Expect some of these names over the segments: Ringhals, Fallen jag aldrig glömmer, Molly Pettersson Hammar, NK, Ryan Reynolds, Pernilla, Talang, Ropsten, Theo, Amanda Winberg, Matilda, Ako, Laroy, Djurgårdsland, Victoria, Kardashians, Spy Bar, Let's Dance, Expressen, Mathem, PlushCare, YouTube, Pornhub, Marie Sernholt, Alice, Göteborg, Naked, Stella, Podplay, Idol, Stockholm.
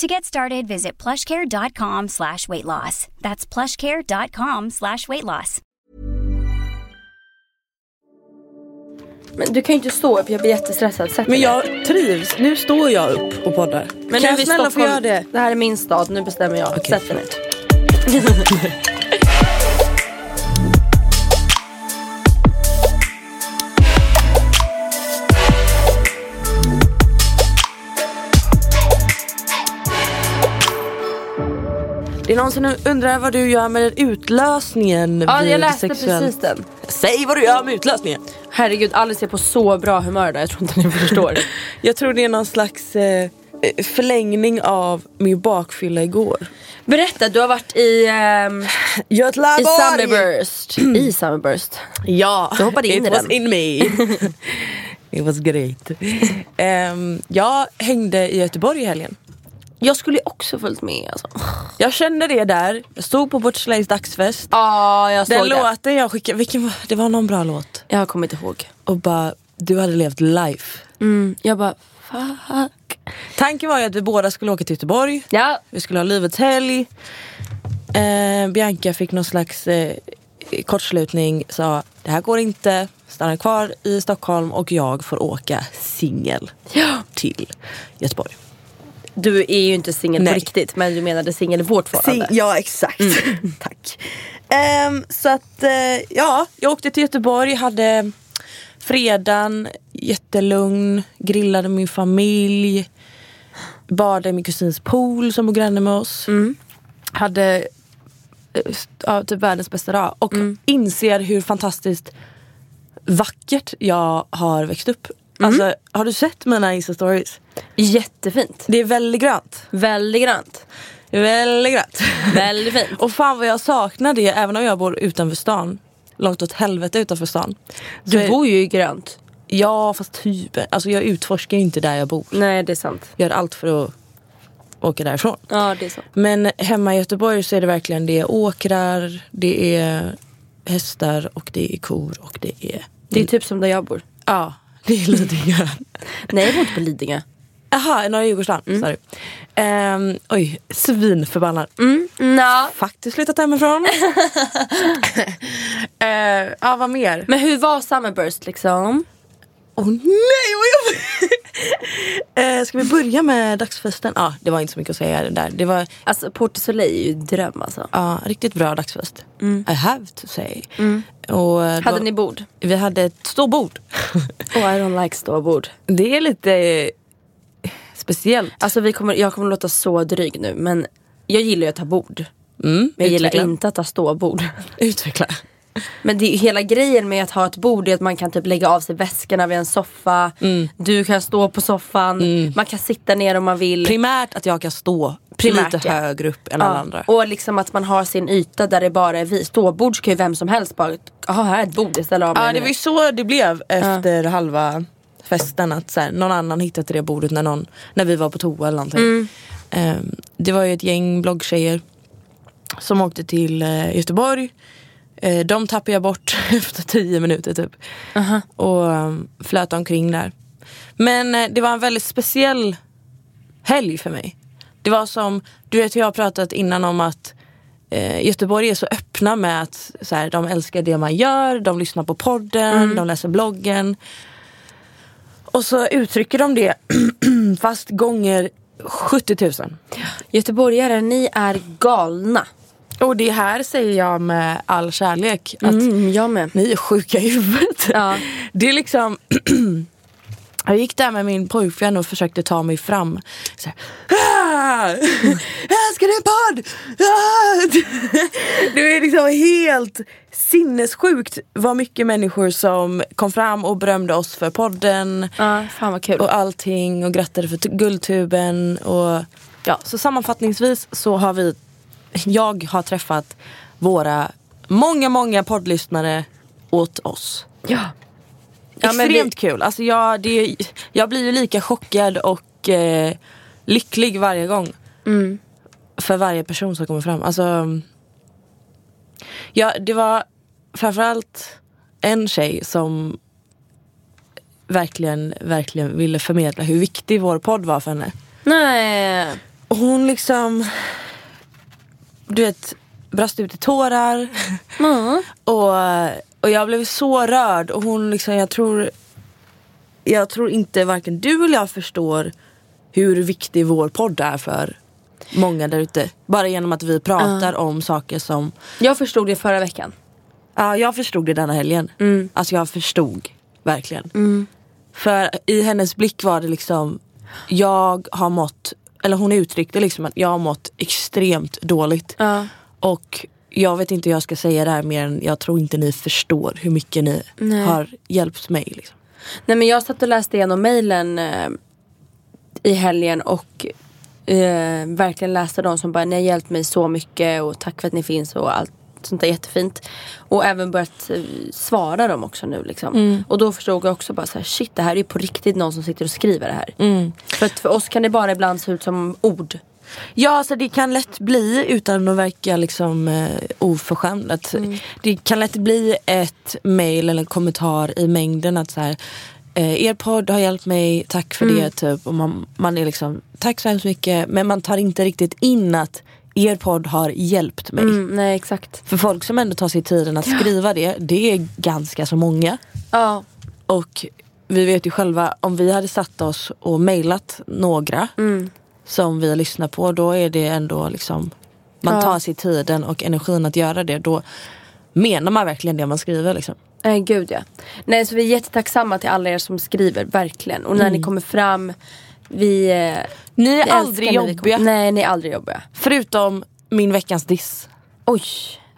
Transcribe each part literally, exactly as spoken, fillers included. To get started, visit plushcare.com slash weight loss. That's plushcare.com slash weight loss. Men du kan ju inte stå upp, jag blir jättestressad. Sätt men jag trivs, nu står jag upp och poddar. Men kan jag vi snälla få göra det? Det här är min stad, nu bestämmer jag. Okay. Sätt dig ner. Det är någon som undrar vad du gör med utlösningen. Ja, jag läste sexuell... precis den. Säg vad du gör med utlösningen. Herregud, Alice är på så bra humör där. Jag tror inte ni förstår. Jag tror det är någon slags eh, förlängning av min bakfylla igår. Berätta, du har varit i eh, Göteborg. I Summerburst. I Summerburst. Ja, du hoppade in i den. It was in me. It was great. um, jag hängde i Göteborg i helgen. Jag skulle också följt med alltså. Jag kände det där. Jag stod på Porte Soleils dagsfest. Ja, oh, jag såg den det. Den låten jag skickade, vilken var, det var någon bra låt. Jag kommer inte ihåg. Och bara, du hade levt life. Mm, jag bara, fuck. Tanken var ju att vi båda skulle åka till Göteborg. Ja. Vi skulle ha livets helg. Eh, Bianca fick någon slags eh, kortslutning. Sa, det här går inte. Stanna kvar i Stockholm. Och jag får åka singel ja. till Göteborg. Du är ju inte singel på riktigt, men du menade singel fortfarande. Sing- ja, exakt. Mm. Tack. Um, så att, uh, ja, jag åkte till Göteborg, hade fredagen, jättelugn, grillade min familj, badade i min kusins pool som bor granne med oss. Mm. Hade uh, typ världens bästa dag och mm. inser hur fantastiskt vackert jag har växt upp. Mm. Alltså, har du sett mina Insta-stories? Jättefint. Det är väldigt grönt. Väldigt grönt. Väldigt grönt. Väldigt fint. Och fan vad jag saknar det, även om jag bor utanför stan. Långt åt helvete utanför stan. Du så bor ju i grönt. Ja, fast typ. Alltså jag utforskar ju inte där jag bor. Nej, det är sant. Jag gör allt för att åka därifrån. Ja, det är sant. Men hemma i Göteborg så är det verkligen, det är åkrar, det är hästar och det är kor och det är... Det är typ som där jag bor. Ja. Det är Lidingö. Nej, jag bor inte på Lidingö. Jaha, norra Djurgårdsland. Mm. Um, oj, svinförbannad. Mm, no. Faktiskt slutat hemifrån. uh, ja, vad mer? Men hur var Summerburst liksom? Åh oh, nej, vad jag... uh, Ska vi börja med dagsfesten? Ja, ah, det var inte så mycket att säga där. Det var... Alltså, Porte Soleil är ju dröm alltså. Ja, ah, riktigt bra dagsfest. Mm. I have to say. Mm. Och hade då, ni bord? Vi hade ett ståbord. Oh, I don't like ståbord. Det är lite speciellt. Alltså vi kommer, jag kommer låta så dryg nu, men jag gillar ju att ta bord. Mm, men jag utveckla. gillar inte att ta ståbord. Utveckla. Men det är hela grejen med att ha ett bord är att man kan typ lägga av sig väskorna vid en soffa. Mm. Du kan stå på soffan. Mm. Man kan sitta ner om man vill. Primärt att jag kan stå primärt, lite ja. högre upp än ja. alla andra. Och liksom att man har sin yta där det bara är vi. Ståbord kan ju vem som helst bara, jaha, här är ett bord istället. Ja, det var ju så det blev efter ja. halva festen. Att så här, någon annan hittade det bordet när, någon, när vi var på toa eller någonting. Mm. Um, det var ju ett gäng bloggtjejer som åkte till uh, Göteborg. De tappade jag bort efter tio minuter typ. Uh-huh. Och flöt omkring där. Men det var en väldigt speciell helg för mig. Det var som, du vet hur jag har pratat innan om att eh, Göteborg är så öppna med att så här, de älskar det man gör. De lyssnar på podden, mm. de läser bloggen. Och så uttrycker de det fast gånger sjuttio tusen. Göteborgare, ni är galna. Och det här säger jag med all kärlek att mm, jag med. Ni är sjuka i huvudet. Ja. Det är liksom jag gick där med min pojkvän och försökte ta mig fram. Så här, ah! Här ska det en podd! Ah! Det är liksom helt sinnessjukt vad mycket människor som kom fram och berömde oss för podden. Ja, fan vad kul. Och allting och grattade för t- guldtuben. Och ja, så sammanfattningsvis så har vi jag har träffat våra många, många poddlyssnare åt oss. Ja. Ja, extremt men det... kul. Alltså jag, det, jag blir ju lika chockad och eh, lycklig varje gång. Mm. För varje person som kommer fram. Alltså, ja, det var framförallt en tjej som verkligen, verkligen ville förmedla hur viktig vår podd var för henne. Nej. Och hon liksom... Du vet, brast ut i tårar. Mm. och, och jag blev så rörd. Och hon liksom, jag tror Jag tror inte varken du eller jag förstår hur viktig vår podd är för många där ute. Bara genom att vi pratar mm. om saker som jag förstod det förra veckan. Ja, jag förstod det denna helgen. mm. Alltså jag förstod, verkligen. mm. För i hennes blick var det liksom Jag har mått eller hon uttryckte liksom att jag har mått extremt dåligt. Ja. Och jag vet inte hur jag ska säga det här mer än jag tror inte ni förstår hur mycket ni Nej. har hjälpt mig. Liksom. Nej, men jag satt och läste igenom mejlen eh, i helgen och eh, verkligen läste de som bara, ni har hjälpt mig så mycket och tack för att ni finns och allt sånt där jättefint. Och även börjat eh, svara dem också nu liksom. Mm. Och då förstod jag också bara så här, shit, det här är ju på riktigt någon som sitter och skriver det här. Mm. För att för oss kan det bara ibland se ut som ord. Ja, alltså det kan lätt bli, utan att verka liksom eh, oförskämd, att mm. det kan lätt bli ett mejl eller en kommentar i mängden att så här, eh, er podd har hjälpt mig, tack för mm. det typ. Och man, man är liksom, tack så hemskt mycket, men man tar inte riktigt in att er podd har hjälpt mig. Mm, nej, exakt. För folk som ändå tar sig tiden att skriva det, det är ganska så många. Ja. Och vi vet ju själva, om vi hade satt oss och mejlat några mm. som vi lyssnar på, då är det ändå liksom, man ja. tar sig tiden och energin att göra det. Då menar man verkligen det man skriver liksom. Nej, äh, gud ja. Nej, så vi är jättetacksamma till alla er som skriver, verkligen. Och när mm. ni kommer fram, vi... Ni är aldrig jobbiga. Nej, ni är aldrig jobbiga. Förutom min veckans diss. Oj,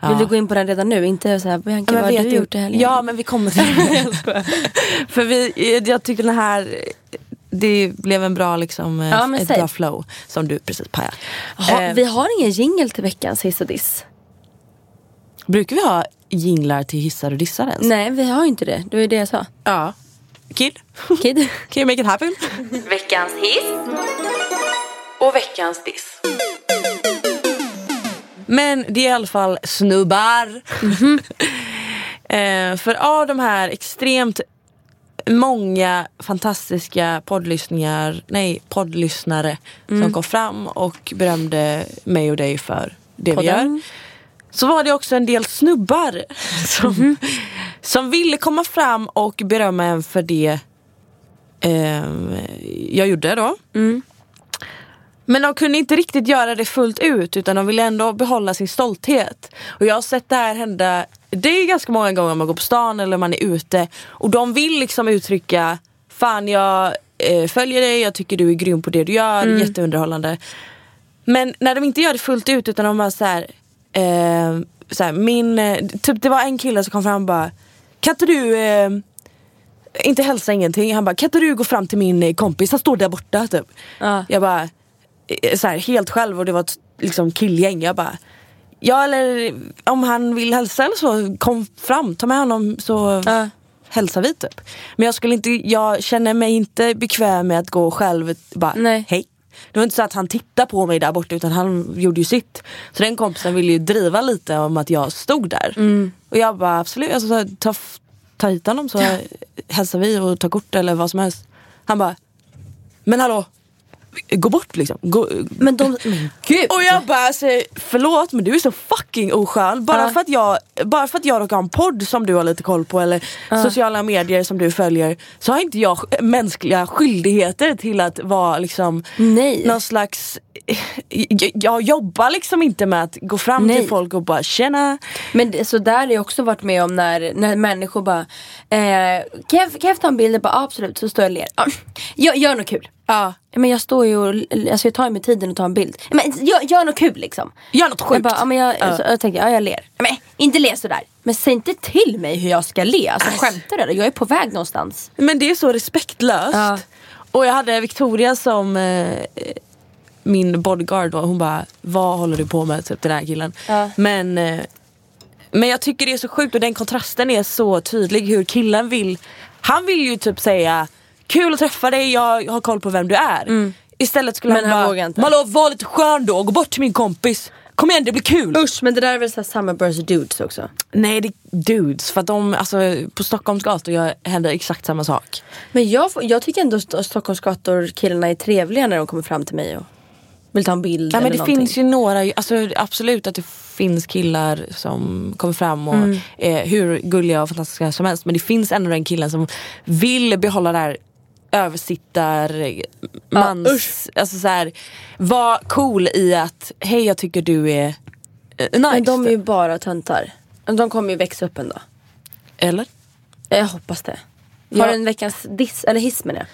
ja. Vill du gå in på den redan nu? Inte så här, Bianca, ja, vad har du gjort det här? Ja, men vi kommer till det. För vi, jag tycker den här... Det blev en bra liksom, ja, ett bra flow som du precis pajar. Ha, eh, vi har ingen jingle till veckans hiss och diss. Brukar vi ha jinglar till hissar och dissar ens? Nej, vi har inte det. Det var ju det jag sa. Ja. Kid. Kid. Can you make it happen? Veckans hiss och veckans diss. Men det är i alla fall snubbar. Mm-hmm. eh, för av de här extremt många fantastiska poddlyssningar, nej, poddlyssnare mm. som kom fram och berömde mig och dig för det podden. Vi gör. Så var det också en del snubbar som, mm. som ville komma fram och berömma en för det eh, jag gjorde då. Mm. Men de kunde inte riktigt göra det fullt ut, utan de ville ändå behålla sin stolthet. Och jag har sett det här hända, det är ganska många gånger man går på stan eller man är ute. Och de vill liksom uttrycka, fan jag eh, följer dig, jag tycker du är grym på det du gör, mm. jätteunderhållande. Men när de inte gör det fullt ut, utan de bara så här, eh, så här min, eh, typ det var en kille som kom fram och bara, kan inte du... Eh, inte hälsa ingenting, han bara, kan inte du gå fram till min kompis, han står där borta typ. Ah. Jag bara... så här, helt själv, och det var ett liksom killgäng. Jag bara, ja eller om han vill hälsa eller så, kom fram, ta med honom så äh. hälsar vi typ. Men jag skulle inte, jag känner mig inte bekväm med att gå själv bara, nej. Hej. Det var inte så att han tittade på mig där borta, utan han gjorde ju sitt. Så den kompisen ville ju driva lite om att jag stod där. Mm. Och jag bara, absolut, alltså, ta, ta hit honom så hälsar vi och ta kort eller vad som helst. Han bara, men hallå, gå bort liksom. Gå, men de, men gud. Och jag bara säger förlåt, men du är så fucking oskön. Bara uh. för att jag bara för att jag råkar ha en podd som du har lite koll på, eller uh. sociala medier som du följer, så har inte jag mänskliga skyldigheter till att vara liksom nej. Någon slags jag, jag jobbar liksom inte med att gå fram nej. Till folk och bara känna. Men det, så där har jag också varit med om när, när människor bara eh, kan, jag, kan jag ta en bild? Bara, absolut, så står jag och ler. Jag gör något kul. Ja, men jag står ju och alltså jag tar mig tiden och tar en bild. Men jag gör något kul liksom. Gör något sjukt. Jag bara, ja, men jag, uh. så, jag tänker, ja, jag ler. Men inte le så där. Men säg inte till mig hur jag ska le. Alltså, alltså. Skämtar du? Jag är på väg någonstans. Men det är så respektlöst. Uh. Och jag hade Victoria som eh, min bodyguard då. Hon bara, vad håller du på med typ den här killen? Uh. Men eh, men jag tycker det är så sjukt, och den kontrasten är så tydlig hur killen vill. Han vill ju typ säga kul att träffa dig, jag har koll på vem du är. Mm. Istället skulle men han bara, Malå, var lite skön då, gå bort till min kompis. Kom igen, det blir kul. Usch, men det där är väl så här Summerburst dudes också? Nej, det är dudes. För att de, alltså, på Stockholms gator jag händer exakt samma sak. Men jag, jag tycker ändå att Stockholms gator killarna är trevliga när de kommer fram till mig och vill ta en bild. Ja, men det någonting. Finns ju några, alltså absolut att det finns killar som kommer fram och mm. är hur gulliga och fantastiska som helst. Men det finns ändå den killen som vill behålla det här översittar mans ah, alltså så här, var cool i att hej, jag tycker du är nice. Men de är ju bara töntar. De kommer ju växa upp ändå. Eller? Jag hoppas det. Har ja. En veckans diss eller hiss med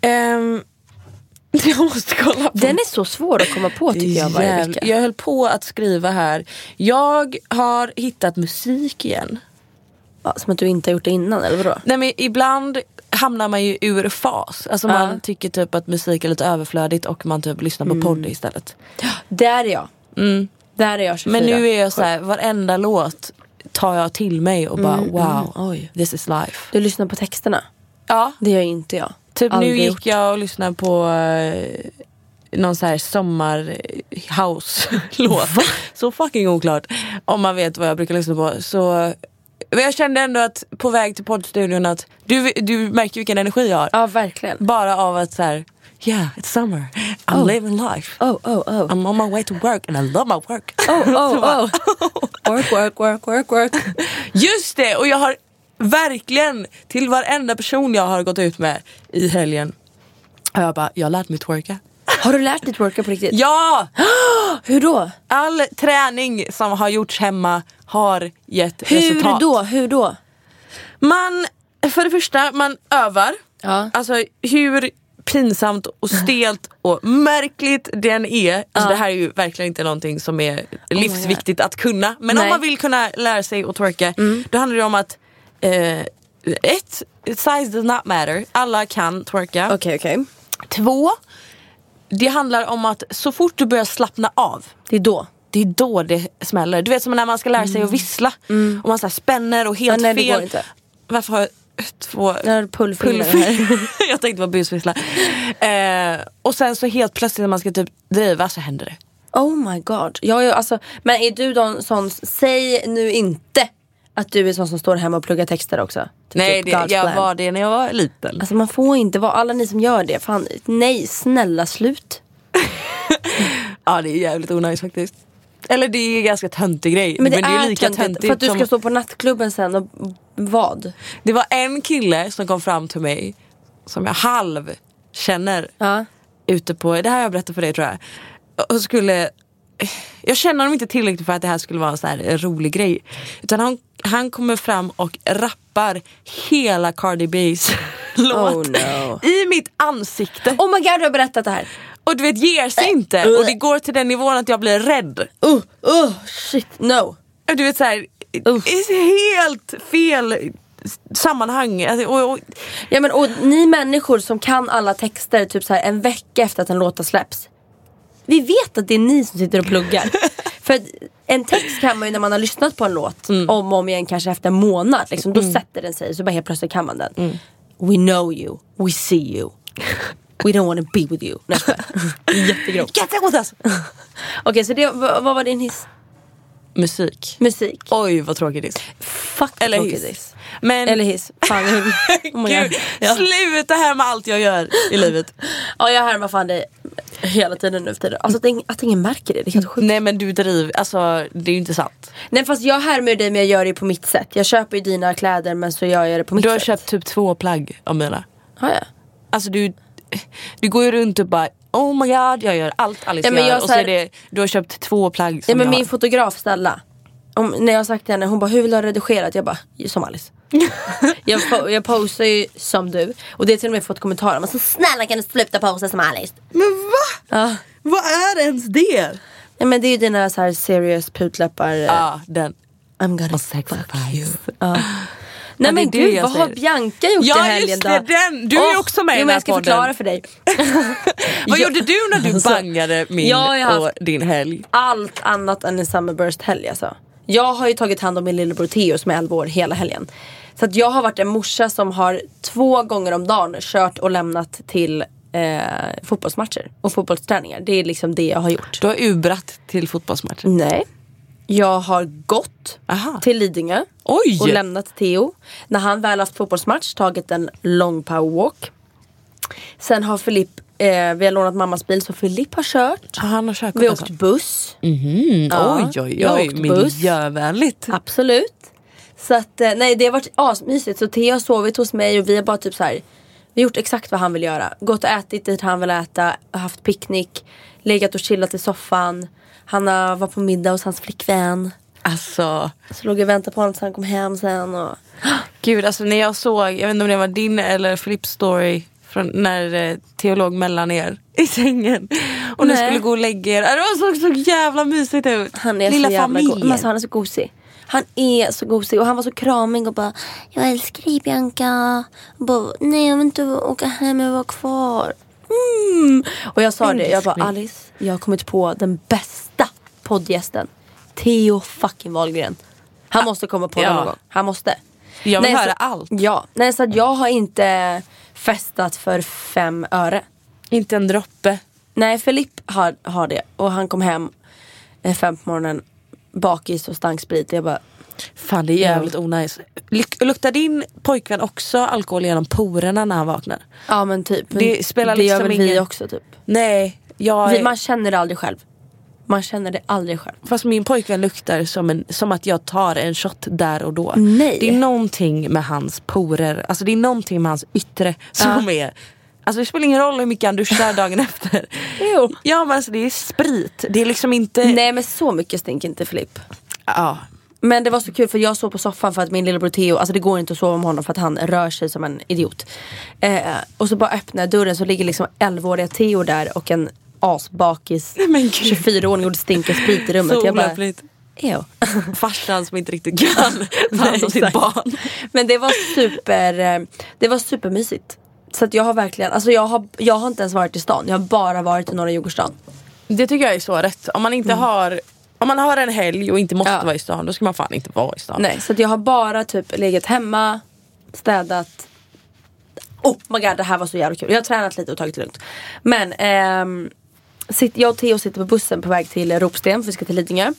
det? Um, jag måste kolla på. Den är så svår att komma på tycker jag varje vecka. Jag höll på att skriva här. Jag har hittat musik igen. Ja, som att du inte har gjort det innan eller vadå? Nej, men ibland hamnar man ju ur fas. Alltså man uh. tycker typ att musik är lite överflödigt och man typ lyssnar på mm. podd istället. Där är jag. Mm. Där är jag tjugofyra. Men nu är jag så här, varenda låt tar jag till mig och bara mm. wow, mm. Oj, this is life. Du lyssnar på texterna? Ja. Det gör inte jag. Typ aldrig nu gick gjort. Jag och lyssnade på eh, någon så här sommar house-låt. Så fucking oklart. Om man vet vad jag brukar lyssna på. Så men jag kände ändå att på väg till poddstudion att du, du märker vilken energi jag har. Ja, verkligen. Bara av att så här, yeah, it's summer. I'm oh. living life. Oh, oh, oh. I'm on my way to work and I love my work. Oh, oh, bara, oh. Work, work, work, work, work. Just det, och jag har verkligen till varenda person jag har gått ut med i helgen. Och jag bara, jag har lärt mig att worka. Har du lärt dig att worka på riktigt? Ja! Hur då? All träning som har gjorts hemma har gett hur resultat. Då? Hur då? Man, för det första, man övar. Ja. Alltså hur pinsamt och stelt och märkligt den är. Alltså ja. Det här är ju verkligen inte någonting som är livsviktigt oh att kunna. Men nej. Om man vill kunna lära sig att twerka, mm. då handlar det om att eh, ett, size does not matter. Alla kan twerka. Okej, okay, okej. Okay. Två, det handlar om att så fort du börjar slappna av, det är då. Det är då det smäller. Du vet som när man ska lära sig mm. att vissla. Mm. Och man så här spänner och helt ja, nej, fel. Det går inte. Varför har jag två pullfingrar här? Jag tänkte vara busvissla. Eh, och sen så helt plötsligt när man ska typ driva så händer det. Oh my god. Jag är, alltså, men är du någon sån, säg nu inte att du är sån som står hemma och pluggar texter också. Nej, det, jag var det när jag var liten. Alltså man får inte vara, alla ni som gör det, fan, nej, snälla slut. Ja, det är jävligt onajs faktiskt. Eller det är ganska töntig grej. Men det, men det är, är lika töntigt. För att du ska som stå på nattklubben sen och vad? Det var en kille som kom fram till mig som jag halv känner uh. ute på, det här har jag berättat för dig tror jag. Och skulle, jag känner honom inte tillräckligt för att det här skulle vara en så här rolig grej. Utan han, han kommer fram och rappar hela Cardi B's låt oh, no. i mitt ansikte. Oh my god, du har berättat det här. Och du vet, ger sig uh, inte. Uh, och det går till den nivån att jag blir rädd. Uh, uh, shit, no. Och du vet så här, uh. helt fel sammanhang. Alltså, och, och. Ja, men och ni människor som kan alla texter typ så här en vecka efter att en låta släpps. Vi vet att det är ni som sitter och pluggar. För en text kan man ju när man har lyssnat på en låt mm. om och om igen kanske efter en månad. Liksom, då mm. sätter den sig så bara helt plötsligt kan man den. Mm. We know you, we see you. We don't want to be with you. Jättegrovt. Get out with us. Okej, så det, vad, vad var din hiss? Musik. Musik. Oj, vad tråkig hiss. Fuck, eller tråkig hiss. Men eller hiss. Fan, oh my God. Gud, ja. Sluta härma allt jag gör i livet. Ja, jag härmar fan dig hela tiden nu för tiden. Alltså att ingen, att ingen märker det, det är helt sjukt. Nej, men du driver, alltså det är ju inte sant. Nej, fast jag härmar dig, men jag gör det på mitt sätt. Jag köper ju dina kläder, men så jag gör det på mitt sätt. Du har sätt. köpt typ två plagg av mina. Har jag? Alltså du, du går ju runt och bara oh my god, jag gör allt Alice ja, men gör. Och så är det, du har köpt två plagg som ja, men min har. Fotograf Stella, om, när jag sagt till henne, hon bara, hur vill du redigera? Jag bara, som Alice. jag, po- jag posar ju som du. Och det är till och med fått kommentarer, men så snälla kan du sluta posa som Alice. Men va? Ja. Vad är ens det? Ja, men det är ju dina så här serious putläppar. Ja, den I'm gonna fuck you. Ja. Nej, men gud, vad har Bianca gjort ja, i helgen då? Ja, just det, den. Du oh, är ju också med i den här podden. Jag ska förklara för dig. Vad gjorde du när du alltså, bangade min ja, och din helg? Allt annat än en Summerburst-helg, alltså. Jag har ju tagit hand om min lillebror Theo som är elva år hela helgen. Så att jag har varit en morsa som har två gånger om dagen kört och lämnat till eh, fotbollsmatcher och fotbollsträningar. Det är liksom det jag har gjort. Du har ubrat till fotbollsmatcher? Nej. Jag har gått Aha. till Lidingö Oj. och lämnat Theo. När han väl haft fotbollsmatch, tagit en long power walk. Sen har Filip, eh, vi har lånat mammas bil så Filip har kört. Ah, han har kört. Vi har åkt buss. Mm-hmm. Ja, oj, oj, oj. Miljövänligt. Absolut. Så att, eh, nej det har varit asmysigt. Så Theo har sovit hos mig och vi har bara typ så här, vi har gjort exakt vad han vill göra. Gått och ätit det han vill äta, haft picknick, legat och chillat i soffan. Han var på middag hos hans flickvän. Alltså. Så låg jag och väntade på honom så han kom hem sen. Och... Gud, alltså när jag såg, jag vet inte om det var din eller Filips story från när eh, Theo låg mellan er i sängen. Och ni skulle gå och lägga er. Det såg så jävla mysigt ut. Han är Lilla så jävla go- alltså, han är så gosig. Han är så gosig. Och han var så kramig och bara, jag älskar dig Bianca. Bara, nej, jag vill inte åka hem och vara kvar. Mm. Och jag sa det, jag bara, Alice, jag har kommit på den bästa poddgästen, Theo fucking Wahlgren. Han måste komma på ja. någon gång. Han måste. Jag vill nej, höra så, allt ja. Nej, så att jag har inte festat för fem öre. Inte en droppe. Nej, Filip har, har det. Och han kom hem fem på morgonen, bakis och stanksprit. Jag bara, fan det är jävligt onajse. Luktar din pojkvän också alkohol genom porerna när han vaknar? Ja men typ. Det spelar liksom ingen. Det gör väl vi också typ. Nej, jag är... Man känner det aldrig själv. Man känner det aldrig själv. Fast min pojkvän luktar som, en, som att jag tar en shot där och då. Nej. Det är någonting med hans porer. Alltså det är någonting med hans yttre som ja. är... Alltså det spelar ingen roll hur mycket han duschar dagen efter. Jo. Ja men alltså det är sprit. Det är liksom inte... Nej men så mycket stinker inte Filip. Ja. Men det var så kul för jag såg på soffan för att min lillebror Theo, alltså det går inte att sova med honom för att han rör sig som en idiot. Eh, och så bara öppnar dörren så ligger liksom elvaåriga Theo där och en asbakis tjugofyraåring och det stinker sprit i rummet. Så jag bara, ew. Farsan som inte riktigt kan ta hand om sitt barn. Men det var super, det var supermysigt. Så att jag har verkligen, alltså jag har, jag har inte ens varit i stan, jag har bara varit i norra Djurgårdsland. Det tycker jag är så rätt. Om man inte mm. har... Om man har en helg och inte måste ja. vara i stan, då ska man fan inte vara i stan. Nej, så att jag har bara typ legat hemma, städat. Oh my god, det här var så jävla kul. Jag har tränat lite och tagit det lugnt. Men ehm, jag och Theo sitter på bussen på väg till Ropsten, för vi ska till Lidingö.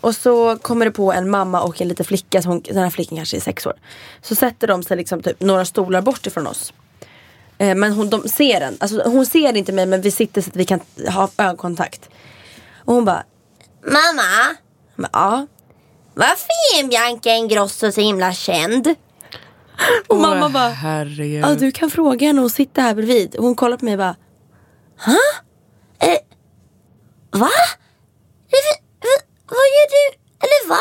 Och så kommer det på en mamma och en liten flicka, hon, den här flickan kanske är sex år. Så sätter de sig liksom typ några stolar bort ifrån oss. Eh, men hon, de ser den. Alltså, hon ser inte mig, men vi sitter så att vi kan ha ögonkontakt. Och hon bara... Mamma? Men, ja. Varför är Bianca Ingrosso så himla känd? Och oh, mamma bara, herregud. Ja, du kan fråga henne och sitta här bredvid. Och hon kollar på mig och bara, hä? Eh, va? V- v- vad gör du? Eller va?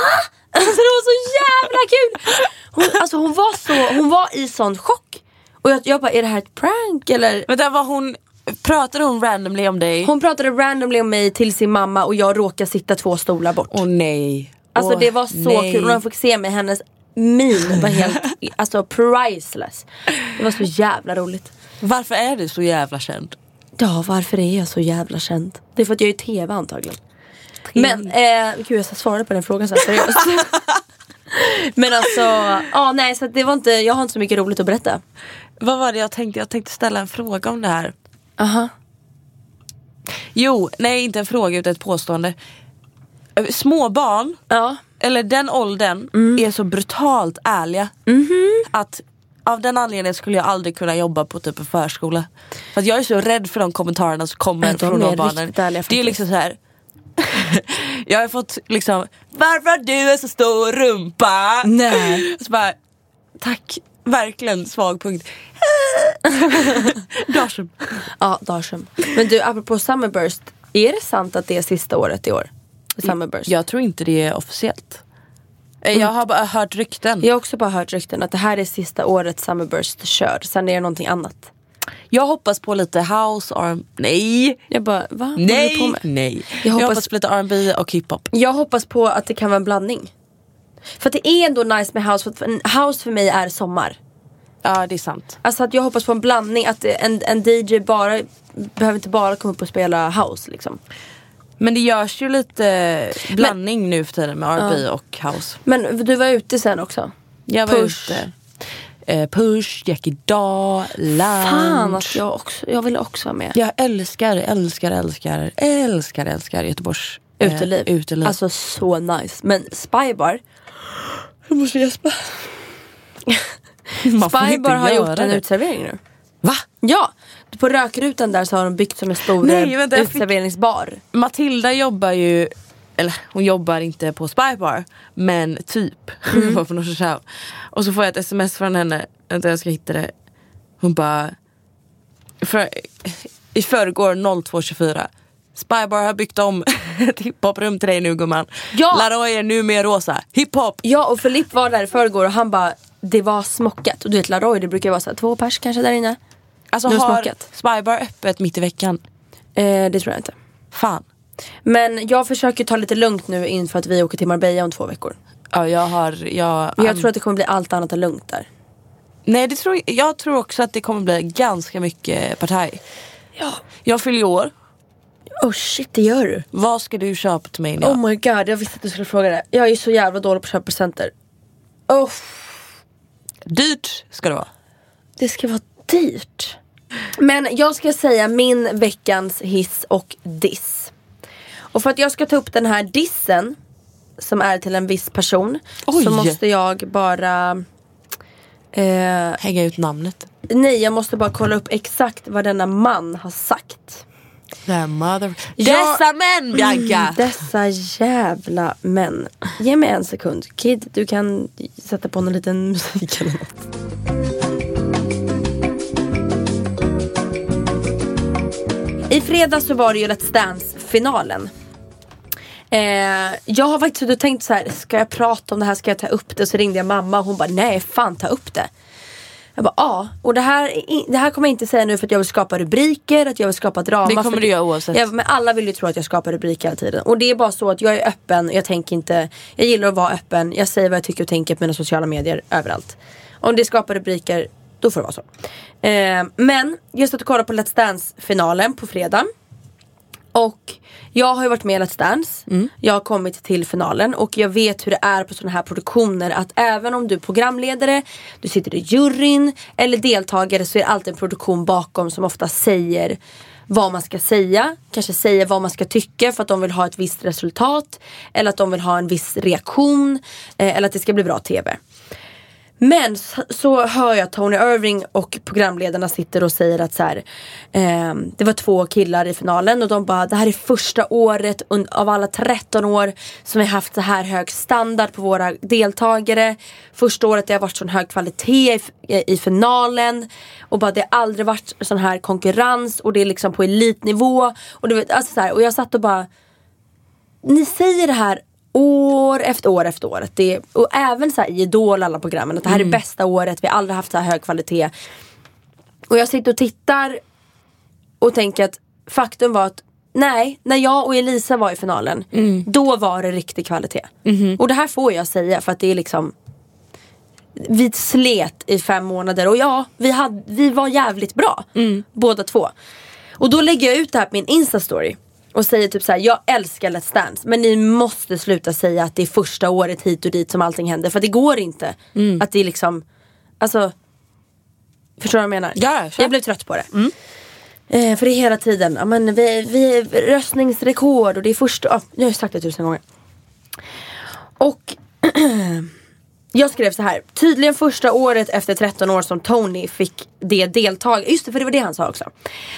Alltså det var så jävla kul. Hon, alltså hon var så, hon var i sån chock. Och jag, jag bara, är det här ett prank eller? Men där var hon... Pratade hon randomly om dig? Hon pratade randomly om mig till sin mamma. Och jag råkade sitta två stolar bort. Åh oh, nej. Alltså oh, det var så nej. kul. Och hon fick se mig, hennes min var helt alltså priceless. Det var så jävla roligt. Varför är du så jävla känd? Ja, varför är jag så jävla känd? Det är för att jag är i tv antagligen. Men, eh, gud jag ska svara på den frågan så här seriöst. Men alltså, ja nej så det var inte, jag har inte så mycket roligt att berätta. Vad var det jag tänkte? Jag tänkte ställa en fråga om det här. Aha. Jo, nej inte en fråga utan ett påstående. Små barn ja. Eller den åldern mm. är så brutalt ärliga mm-hmm. att av den anledningen skulle jag aldrig kunna jobba på typ en förskola. För att jag är så rädd för de kommentarerna som kommer de från de barnen. Ärliga, det är liksom så här. Jag har fått liksom, varför du är så stor rumpa? Nej. Så bara, tack. Verkligen svag punkt. Darsum. Ja, darsum. Men du, apropå Summerburst, är det sant att det är sista året i år? Summerburst. Jag tror inte det är officiellt. Mm. Jag har bara hört rykten. Jag har också bara hört rykten att det här är sista året Summerburst kör. Sen är det någonting annat. Jag hoppas på lite house, R and B. Nej. Jag bara, va? Nej, på med? Nej. Jag hoppas... jag hoppas på lite R and B och hiphop. Jag hoppas på att det kan vara en blandning. För att det är ändå nice med house. För house för mig är sommar. Ja, det är sant. Alltså att jag hoppas på en blandning. Att en, en D J bara behöver inte bara komma upp och spela house liksom. Men det görs ju lite blandning men, nu för tiden med R and B ja. Och house. Men du var ute sen också. Jag var Push. ute eh, Push, Jackie Da, Lounge. Fan att jag också, jag vill också vara med. Jag älskar, älskar, älskar Älskar, älskar Göteborgs eh, uteliv. uteliv Alltså så nice. Men Spy Bar, jag måste gäspa. Spy Bar har gjort det. En utservering nu. Va? Ja, på rökrutan där så har de byggt som en stor Nej, vänta, utserveringsbar. Fick... Matilda jobbar ju, eller hon jobbar inte på Spy Bar, men typ. Mm. Och så får jag ett sms från henne, vänta jag ska hitta det. Hon bara, för, i förrgår noll två tjugofyra Spy Bar har byggt om ett hiphoprum till dig nu, gumman. Ja. Laroy är nu mer rosa. Hiphop. Ja, och Filip var där i förrgår och han bara, det var smockat. Och du vet Laroy, det brukar vara så här, två pers kanske där inne. Alltså har smockat. Spy Bar öppet mitt i veckan? Eh, det tror jag inte. Fan. Men jag försöker ta lite lugnt nu inför att vi åker till Marbella om två veckor. Ja, jag har... Jag, jag an... tror att det kommer bli allt annat än lugnt där. Nej, det tror, jag tror också att det kommer bli ganska mycket partaj. Ja. Jag fyller år. Oh shit, det gör du. Vad ska du köpa till mig nu? Oh my god, jag visste att du skulle fråga det. Jag är så jävla dålig på att köpa presenter. Oh. Dyrt ska det vara. Det ska vara dyrt. Men jag ska säga min veckans hiss och diss. Och för att jag ska ta upp den här dissen som är till en viss person. Oj. Så måste jag bara eh, hänga ut namnet. Nej, jag måste bara kolla upp exakt vad denna man har sagt. Mother... Dessa jag... män, Bianca. Dessa jävla män. Ge mig en sekund. Kid, du kan sätta på någon liten musik eller något. I fredags så var det ju Let's Dance-finalen. Eh, jag har faktiskt och tänkt så här, ska jag prata om det här, ska jag ta upp det? Så ringde jag mamma och hon bara, nej fan, ta upp det. Jag bara, ja. Och det här, det här kommer jag inte säga nu för att jag vill skapa rubriker, att jag vill skapa drama. Det kommer du göra oavsett. Jag, men alla vill ju tro att jag skapar rubriker hela tiden. Och det är bara så att jag är öppen, jag tänker inte, jag gillar att vara öppen. Jag säger vad jag tycker och tänker på mina sociala medier överallt. Om det skapar rubriker, då får det vara så. Eh, men just att kolla på Let's Dance-finalen på fredag. Och jag har ju varit med i Let's Dance. Mm. Jag har kommit till finalen. Och jag vet hur det är på sådana här produktioner. Att även om du är programledare, du sitter i juryn eller deltagare, så är det alltid en produktion bakom som ofta säger vad man ska säga. Kanske säger vad man ska tycka för att de vill ha ett visst resultat. Eller att de vill ha en viss reaktion. Eller att det ska bli bra tv. Men så hör jag Tony Irving och programledarna sitter och säger att så här, eh, det var två killar i finalen och de bara, det här är första året av alla tretton år som vi haft så här hög standard på våra deltagare. Första året det har varit sån hög kvalitet i, i finalen och bara det har aldrig varit sån här konkurrens och det är liksom på elitnivå och, du vet, alltså så här, och jag satt och bara, ni säger det här år efter år efter år. Det är, och även så här i Idol, alla programmen. Att det här mm. är bästa året. Vi har aldrig haft så här hög kvalitet. Och jag sitter och tittar och tänker att faktum var att nej, när jag och Elisa var i finalen mm. då var det riktig kvalitet. Mm-hmm. Och det här får jag säga för att det är liksom vi slet i fem månader. Och ja, vi, hade, vi var jävligt bra. Mm. Båda två. Och då lägger jag ut det här på min Insta-story. Och säger typ så här, jag älskar Let's Dance. Men ni måste sluta säga att det är första året hit och dit som allting händer. För det går inte. Mm. Att det är liksom, alltså, förstår du vad jag menar? Ja, jag blev trött på det. Mm. Eh, för det är hela tiden, ja, men vi, vi röstningsrekord och det är första, ja, jag har sagt det tusen gånger. Och Jag skrev så här: tydligen första året efter tretton år som Tony fick det deltag. Just det, för det var det han sa också.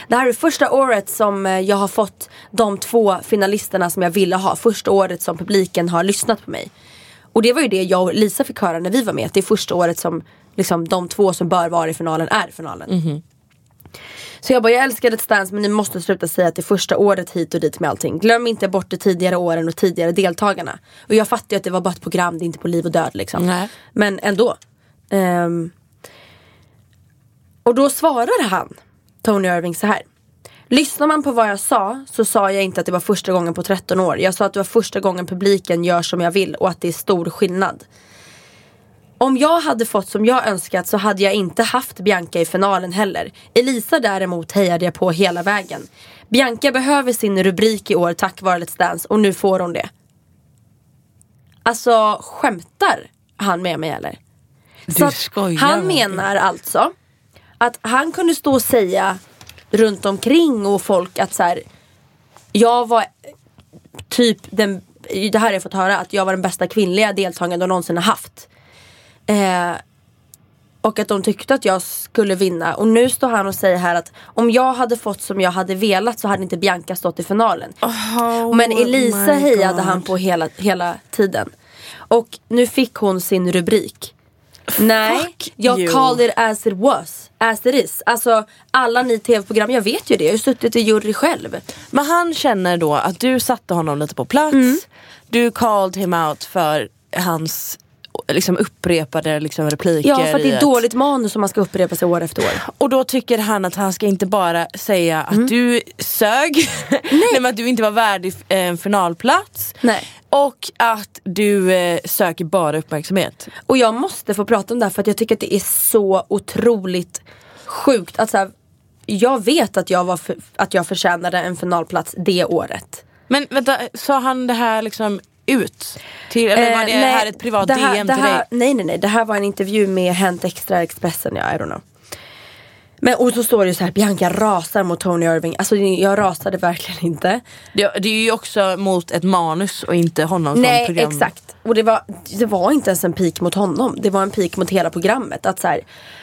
Det här är första året som jag har fått de två finalisterna som jag ville ha. Första året som publiken har lyssnat på mig. Och det var ju det jag och Lisa fick höra när vi var med. Det är första året som liksom, de två som bör vara i finalen är i finalen. Mm-hmm. Så jag bara, jag älskar Let's Dance, men ni måste sluta säga att det är första året hit och dit med allting. Glöm inte bort de tidigare åren och tidigare deltagarna. Och jag fattar ju att det var bara ett program, det är inte på liv och död liksom. Nej. Men ändå. Um, och då svarade han, Tony Irving, så här: lyssnar man på vad jag sa så sa jag inte att det var första gången på tretton år. Jag sa att det var första gången publiken gör som jag vill och att det är stor skillnad. Om jag hade fått som jag önskat så hade jag inte haft Bianca i finalen heller. Elisa däremot hejade jag på hela vägen. Bianca behöver sin rubrik i år tack vare Let's Dance och nu får hon det. Alltså, skämtar han med mig eller? Du skojar. Han menar alltså att han kunde stå och säga runt omkring och folk att så här, jag var typ den, det här har jag fått höra, att jag var den bästa kvinnliga deltagaren de någonsin har haft. Eh, och att de tyckte att jag skulle vinna. Och nu står han och säger här att om jag hade fått som jag hade velat så hade inte Bianca stått i finalen. Oh, men Elisa hejade han på hela, hela tiden. Och nu fick hon sin rubrik. Fuck Nej, jag you. Call it as it was, as it is. Alltså, alla ni tv-program, jag vet ju det. Jag har suttit i jury själv. Men han känner då att du satte honom lite på plats. Mm. Du called him out för hans... liksom upprepade liksom repliker. Ja, för att det är ett dåligt manus som man ska upprepa sig år efter år. Och då tycker han att han ska inte bara säga att mm. du sög. Nej. Men att du inte var värdig en finalplats. Nej. Och att du eh, söker bara uppmärksamhet. Och jag måste få prata om det här, för att jag tycker att det är så otroligt sjukt att så här, jag vet att jag, var för, att jag förtjänade en finalplats det året. Men vänta, sa han det här liksom ut till, eller var det eh, nej, här ett privat det här, D M det till här, dig? Nej, nej, nej. Det här var en intervju med Hänt Extra, Expressen, ja, I don't know. Men, och så står det ju så här, Bianca rasar mot Tony Irving. Alltså, jag rasade verkligen inte. Det, det är ju också mot ett manus och inte honom nej, som program. Nej, exakt. Och det var, det var inte ens en pik mot honom. Det var en pik mot hela programmet. Att så här,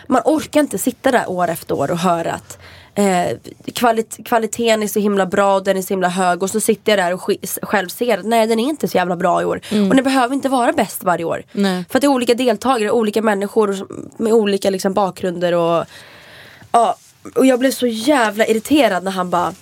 man orkar inte sitta där år efter år och höra att Eh, kvalit- kvaliteten är så himla bra, den är så himla hög, och så sitter jag där och sk- själv ser att nej, den är inte så jävla bra i år. Mm. Och den behöver inte vara bäst varje år. Nej. För att det är olika deltagare, olika människor med olika liksom bakgrunder och, ja, och jag blev så jävla irriterad när han bara,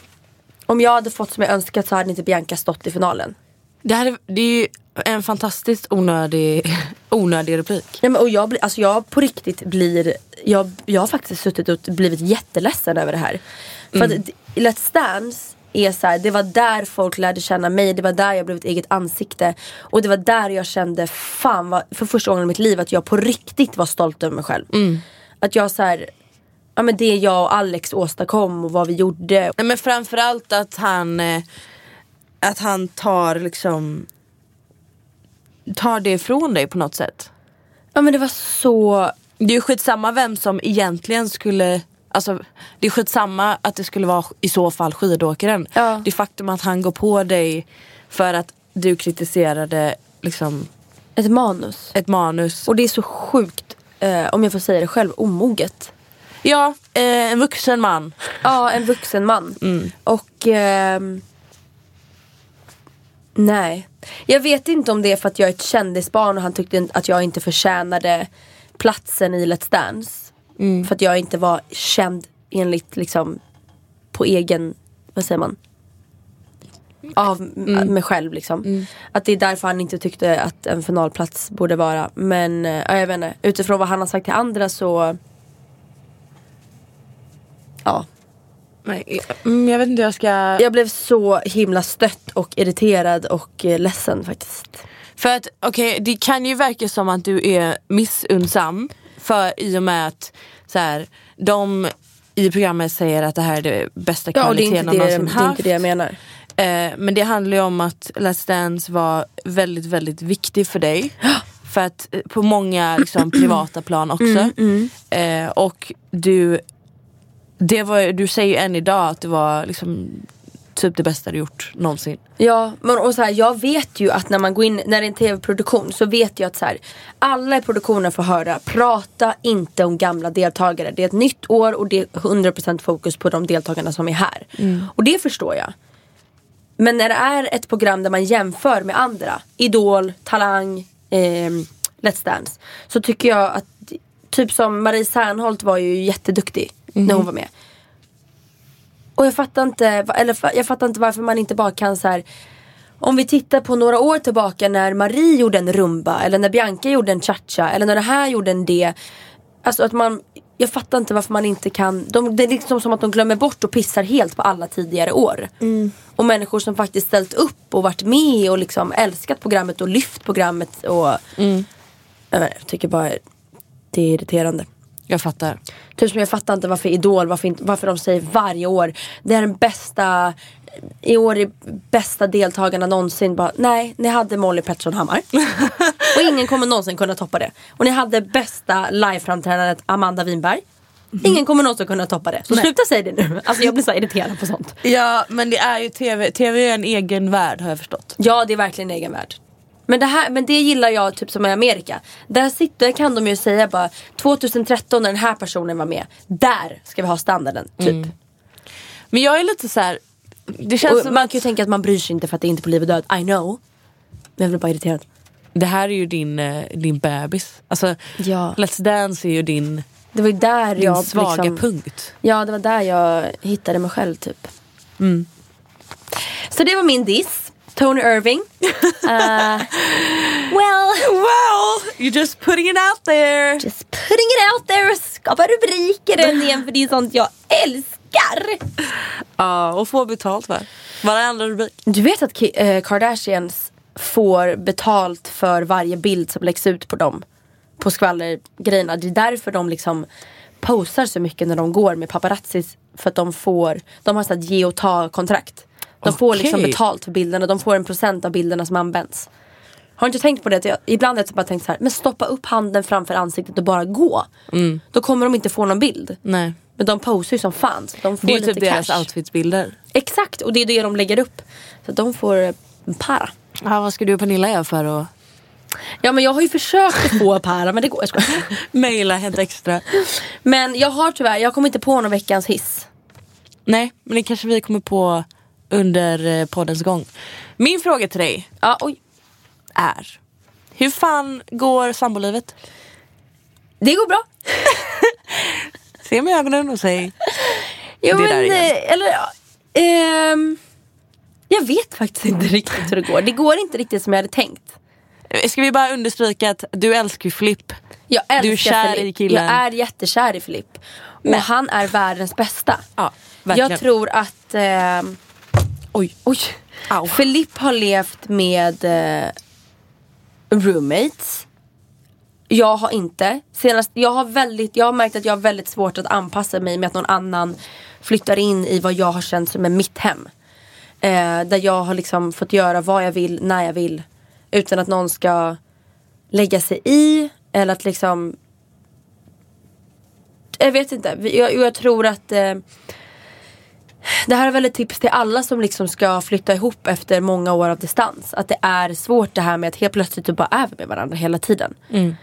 om jag hade fått som jag önskat så hade inte Bianca stått i finalen. Det här är, det är ju en fantastiskt onödig, onödig replik. Ja, men, och jag, alltså jag på riktigt blir... Jag, jag har faktiskt suttit och blivit jätteledsen över det här. Mm. För att Let's Dance är så här, det var där folk lärde känna mig. Det var där jag blev ett eget ansikte. Och det var där jag kände, fan, vad, för första gången i mitt liv, att jag på riktigt var stolt över mig själv. Mm. Att jag så här... Ja, men det jag och Alex åstadkom och vad vi gjorde. Men framförallt att han... Att han tar liksom... tar det ifrån dig på något sätt. Ja, men det var så... Det är ju skitsamma vem som egentligen skulle... Alltså, det är skitsamma att det skulle vara i så fall skidåkaren. Ja. Det faktum att han går på dig för att du kritiserade liksom... Ett manus. Ett manus. Och det är så sjukt, eh, om jag får säga det själv, omoget. Ja, eh, en vuxen man. Ja, en vuxen man. Mm. Och... Eh, nej, jag vet inte om det är för att jag är ett kändisbarn och han tyckte att jag inte förtjänade platsen i Let's Dance. Mm. För att jag inte var känd enligt liksom på egen, vad säger man, av mm. mig själv liksom. Mm. Att det är därför han inte tyckte att en finalplats borde vara. Men ja, jag vet inte, utifrån vad han har sagt till andra så ja. Nej, jag vet inte, jag ska... Jag blev så himla stött och irriterad och ledsen faktiskt. För att, okej, okay, det kan ju verka som att du är missunnsam. För i och med att så här, de i programmet säger att det här är det bästa kvaliteten någonsin haft. Ja, och det är, inte det, det är inte det jag menar. Eh, men det handlar ju om att Let's Dance var väldigt, väldigt viktig för dig. För att på många liksom, privata plan också. Mm, mm. Eh, och du... Det var, du säger ju än idag att det var liksom typ det bästa du gjort någonsin. Ja, men och så här, jag vet ju att när man går in, när det är en tv-produktion, så vet jag att så här, alla i produktionen får höra: prata inte om gamla deltagare. Det är ett nytt år och det är hundra procent fokus på de deltagarna som är här. Mm. Och det förstår jag. Men när det är ett program där man jämför med andra, Idol, Talang, eh, Let's Dance, så tycker jag att typ som Marie Sernholt var ju jätteduktig mm. när hon var med. Och jag fattar inte, eller jag fattar inte varför man inte bara kan så här, om vi tittar på några år tillbaka när Marie gjorde en rumba, eller när Bianca gjorde en cha-cha, eller när det här gjorde en det. Alltså att man, jag fattar inte varför man inte kan de, det är liksom som att de glömmer bort och pissar helt på alla tidigare år. Mm. Och människor som faktiskt ställt upp och varit med och liksom älskat programmet och lyft programmet och mm. jag, menar, jag tycker bara det är irriterande. Jag fattar. Typ som jag fattar inte varför Idol, varför, inte, varför de säger varje år det är den bästa, i år är bästa deltagarna någonsin. Bara, nej, ni hade Molly Pettersson Hammar och ingen kommer någonsin kunna toppa det. Och ni hade bästa liveframträdandet Amanda Winberg. Mm. Ingen kommer någonsin kunna toppa det. Så nej. Sluta säga det nu. Alltså jag blir så irriterad på sånt. Ja, men det är ju tv. Tv är en egen värld, har jag förstått. Ja, det är verkligen en egen värld. Men det, här, men det gillar jag typ som i Amerika. Där sitter, kan de ju säga bara tjugotretton när den här personen var med. Där ska vi ha standarden, typ. Mm. Men jag är lite så här. Det känns som man att... kan ju tänka att man bryr sig inte för att det är inte på liv och död. I know. Men jag blir bara irriterad. Det här är ju din, din bebis. Alltså, ja. Let's Dance är ju din, det var ju där din jag, svaga liksom, punkt. Ja, det var där jag hittade mig själv, typ. Mm. Så det var min diss. Tony Irving. uh, well, well, you're just putting it out there. Just putting it out there och skapar rubriker igen, för det är sånt jag älskar. Ja, uh, och får betalt va? Varenda rubrik. Du vet att K- uh, Kardashians får betalt för varje bild som läggs ut på dem. På skvallergrejerna. Det är därför de liksom posar så mycket när de går med paparazzis. För att de får, de har så att ge och ta kontrakt. De får okay. liksom betalt för bilderna. De får en procent av bilderna som används. Har inte tänkt på det? Jag, ibland har jag bara tänkt så här: men stoppa upp handen framför ansiktet och bara gå. Mm. Då kommer de inte få någon bild. Nej. Men de posar ju som fan. Så de får det är typ deras outfitsbilder. Exakt, och det är det de lägger upp. Så de får para. Ja, vad ska du och Pernilla göra för att... Ja, men jag har ju försökt få para, men det går. Jag ska mejla helt extra. Men jag har tyvärr, jag kommer inte på någon veckans hiss. Nej, men det kanske vi kommer på... under poddens gång. Min fråga till dig ja, oj. är: hur fan går sambolivet? Det går bra. Se med ögonen och säg jo, det men, där igen. Eller, eh, jag vet faktiskt inte riktigt hur det går. Det går inte riktigt som jag hade tänkt. Ska vi bara understryka att du älskar Filip. Jag älskar, du är kär Filip. I killen. Jag är jättekär i Filip. Och men. Han är världens bästa. Ja, verkligen. Jag tror att... Eh, Oj, oj. Au. Filip har levt med eh, roommates. Jag har inte. Senast, jag, har väldigt, jag har märkt att jag har väldigt svårt att anpassa mig med att någon annan flyttar in i vad jag har känt som är mitt hem. Eh, där jag har liksom fått göra vad jag vill, när jag vill. Utan att någon ska lägga sig i. Eller att liksom... Jag vet inte. Jag, jag tror att... Eh, Det här är väl ett tips till alla som liksom ska flytta ihop efter många år av distans. Att det är svårt det här med att helt plötsligt bara är med varandra hela tiden. Mm.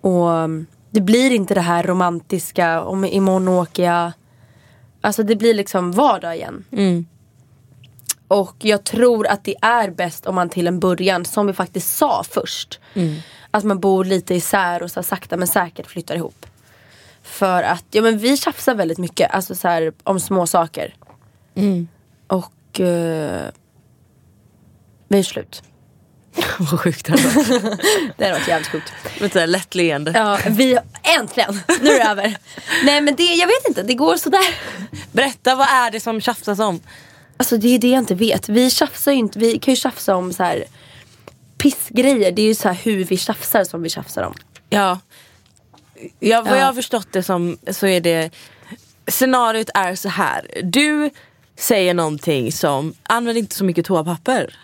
Och det blir inte det här romantiska, om imorgon åker jag. Alltså det blir liksom vardag igen. Mm. Och jag tror att det är bäst om man till en början, som vi faktiskt sa först. Mm. Att man bor lite isär och så sakta men säkert flyttar ihop. För att, ja men vi tjafsar väldigt mycket. Alltså så här, om små saker. Mm. Och uh, vi är slut. Vad sjukt det här var. Det här var jävligt sjukt. Med det där lätt leende. Ja, vi, äntligen, nu är det över. Nej men det, jag vet inte, det går så där. Berätta, vad är det som tjafsas om? Alltså det är det jag inte vet. Vi tjafsar ju inte, vi kan ju tjafsa om så här pissgrejer. Det är ju så här hur vi tjafsar som vi tjafsar om. Ja, ja vad ja. jag har förstått det som, så är det, scenariot är så här: du säger någonting som, använd inte så mycket toapapper.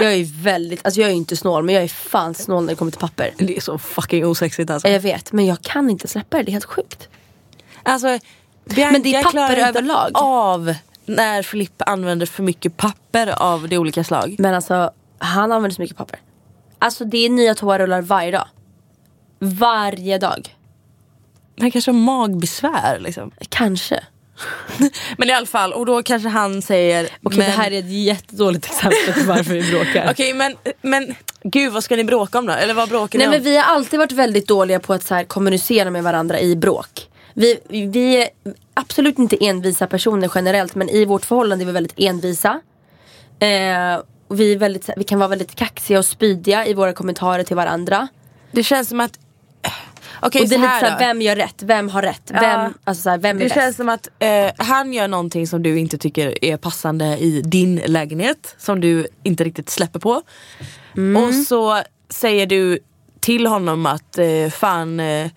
Jag är väldigt, alltså jag är inte snål, men jag är fan snål när det kommer till papper. Det är så fucking osexigt alltså. Jag vet, men jag kan inte släppa det, det är helt sjukt. Alltså, Bianca, men det är papper överlag. Av när Filip använder för mycket papper av det olika slag. Men alltså, han använder så mycket papper. Alltså det är nya toarullar varje dag. Varje dag. Han kanske har magbesvär liksom. Kanske. Men i alla fall, och då kanske han säger okej, okay, men... det här är ett jättedåligt exempel på varför vi bråkar. Okej, okay, men, men gud, vad ska ni bråka om då? Eller vad bråkar ni om? Nej, men vi har alltid varit väldigt dåliga på att så här, kommunicera med varandra i bråk. Vi, vi är absolut inte envisa personer generellt, men i vårt förhållande är vi väldigt envisa. Eh, vi, är väldigt, vi kan vara väldigt kaxiga och spydiga i våra kommentarer till varandra. Det känns som att... Okay, och det är lite såhär, vem gör rätt? Vem har rätt? Ja. Vem, alltså såhär, vem är det bäst? Det känns som att eh, han gör någonting som du inte tycker är passande i din lägenhet, som du inte riktigt släpper på. Mm. Och så säger du till honom att eh, fan, eh,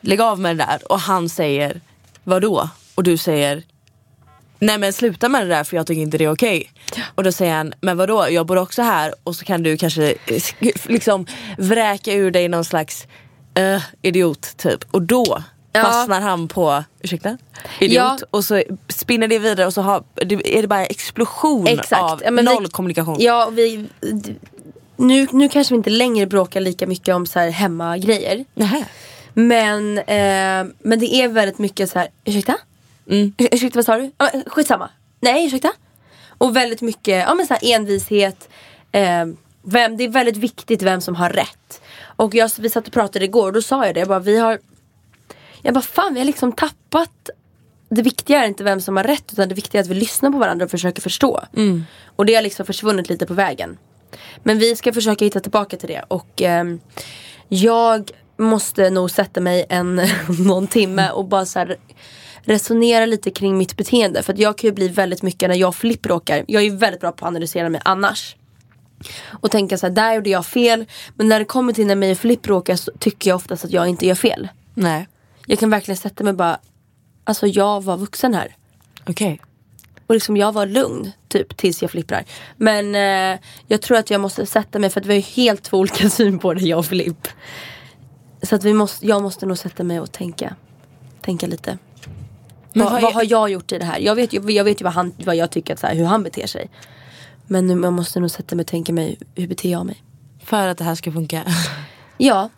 lägg av med det där. Och han säger, vadå? Och du säger, nej men sluta med det där, för jag tycker inte det är okej. Och då säger han, men vadå? Jag bor också här. Och så kan du kanske eh, liksom vräka ur dig någon slags Uh, idiot typ. Och då ja. fastnar han på, ursäkta, idiot, ja. och så spinner det vidare. Och så har, är det bara en explosion. Exakt. Av ja, noll vi, kommunikation. Ja, vi, nu, nu kanske vi inte längre bråkar lika mycket om så här hemmagrejer. Nähä. Men eh, men det är väldigt mycket så här, ursäkta? Mm. Ursäkta, vad sa du? Ah, skitsamma. Nej, ursäkta. Och väldigt mycket, ja men så här envishet, eh, vem, det är väldigt viktigt vem som har rätt. Och jag, vi satt och pratade igår, och då sa jag det, jag bara, vi har, jag bara, fan, vi har liksom tappat. Det viktiga är inte vem som har rätt, utan det viktiga är att vi lyssnar på varandra och försöker förstå. Mm. Och det har liksom försvunnit lite på vägen. Men vi ska försöka hitta tillbaka till det. Och eh, jag måste nog sätta mig en någon timme och bara så här resonera lite kring mitt beteende. För att jag kan ju bli väldigt mycket när jag och Filip råkar. Jag är ju väldigt bra på att analysera mig annars och tänka så här, där gjorde jag fel. Men när det kommer till när mig och Filip råkar, så tycker jag oftast att jag inte gör fel. Nej. Jag kan verkligen sätta mig bara, alltså jag var vuxen här. Okej. Okay. Och liksom jag var lugn typ tills jag flipprar. Men eh, jag tror att jag måste sätta mig, för att vi har helt två olika syn på det, jag och Filip. Så att vi måste, jag måste nog sätta mig och tänka Tänka lite. Men Va, vad, jag... vad har jag gjort i det här? Jag vet ju, jag vet ju vad, han, vad jag tycker att, så här, hur han beter sig. Men nu, jag måste nog sätta mig och tänka mig, hur beter jag mig? För att det här ska funka? Ja.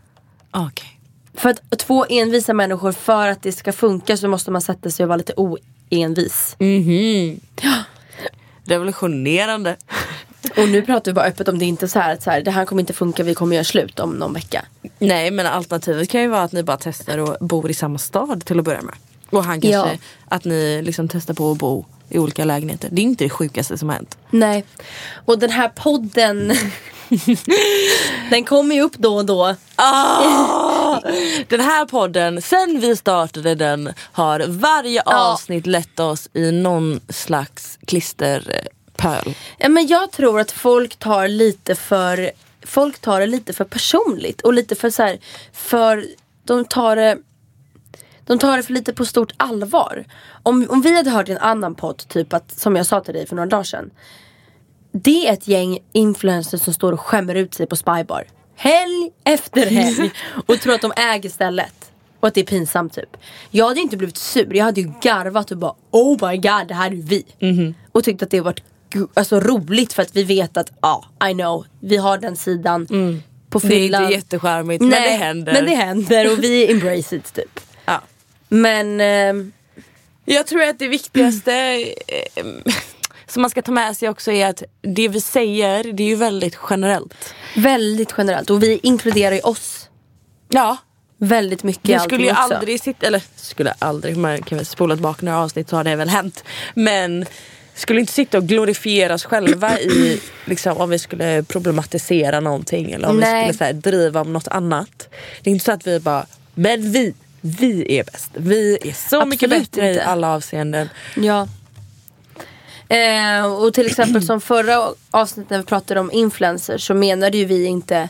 Okej. Okay. För att två envisa människor, för att det ska funka, så måste man sätta sig och vara lite oenvis. Mhm. Ja. Revolutionerande. Och nu pratar vi bara öppet om det, inte så här att så här, det här kommer inte funka, vi kommer göra slut om någon vecka. Nej, men alternativet kan ju vara att ni bara testar och bor i samma stad till att börja med. Och han kanske, ja. att ni liksom testar på att bo i olika lägenheter. Det är inte det sjukaste som har hänt. Nej. Och den här podden den kommer ju upp då och då. Oh! Den här podden, sen vi startade den, har varje avsnitt oh. lett oss i någon slags klisterpöl. Ja, men jag tror att folk tar lite för folk tar det lite för personligt och lite för så här, för de tar det De tar det för lite på stort allvar. Om, om vi hade hört en annan podd, typ att, som jag sa till dig för några dagar sedan, det är ett gäng influencers som står och skämmer ut sig på Spy Bar helg efter helg och tror att de äger stället och att det är pinsamt typ. Jag hade inte blivit sur, jag hade ju garvat och bara, oh my god, det här är vi. Mm-hmm. Och tyckte att det var alltså, roligt, för att vi vet att, ja, ah, I know, vi har den sidan mm. på fyllan. Det är inte jätteskärmigt, men det händer. Men det händer och vi embrace it typ. Ja. Men eh, jag tror att det viktigaste eh, som man ska ta med sig också är att det vi säger, det är ju väldigt generellt. Väldigt generellt, och vi inkluderar ju oss. Ja, väldigt mycket. Jag skulle ju aldrig sitta, eller skulle aldrig, man kan väl spola tillbaka några avsnitt så har det väl hänt. Men skulle inte sitta och glorifiera oss själva i, liksom, om vi skulle problematisera någonting, eller om Nej. vi skulle så här, driva om något annat. Det är inte så att vi bara, men vi Vi är bäst. Vi är så Absolut mycket bättre inte. i alla avseenden. Ja. Eh, och till exempel som förra avsnittet när vi pratade om influencers, så menade ju vi inte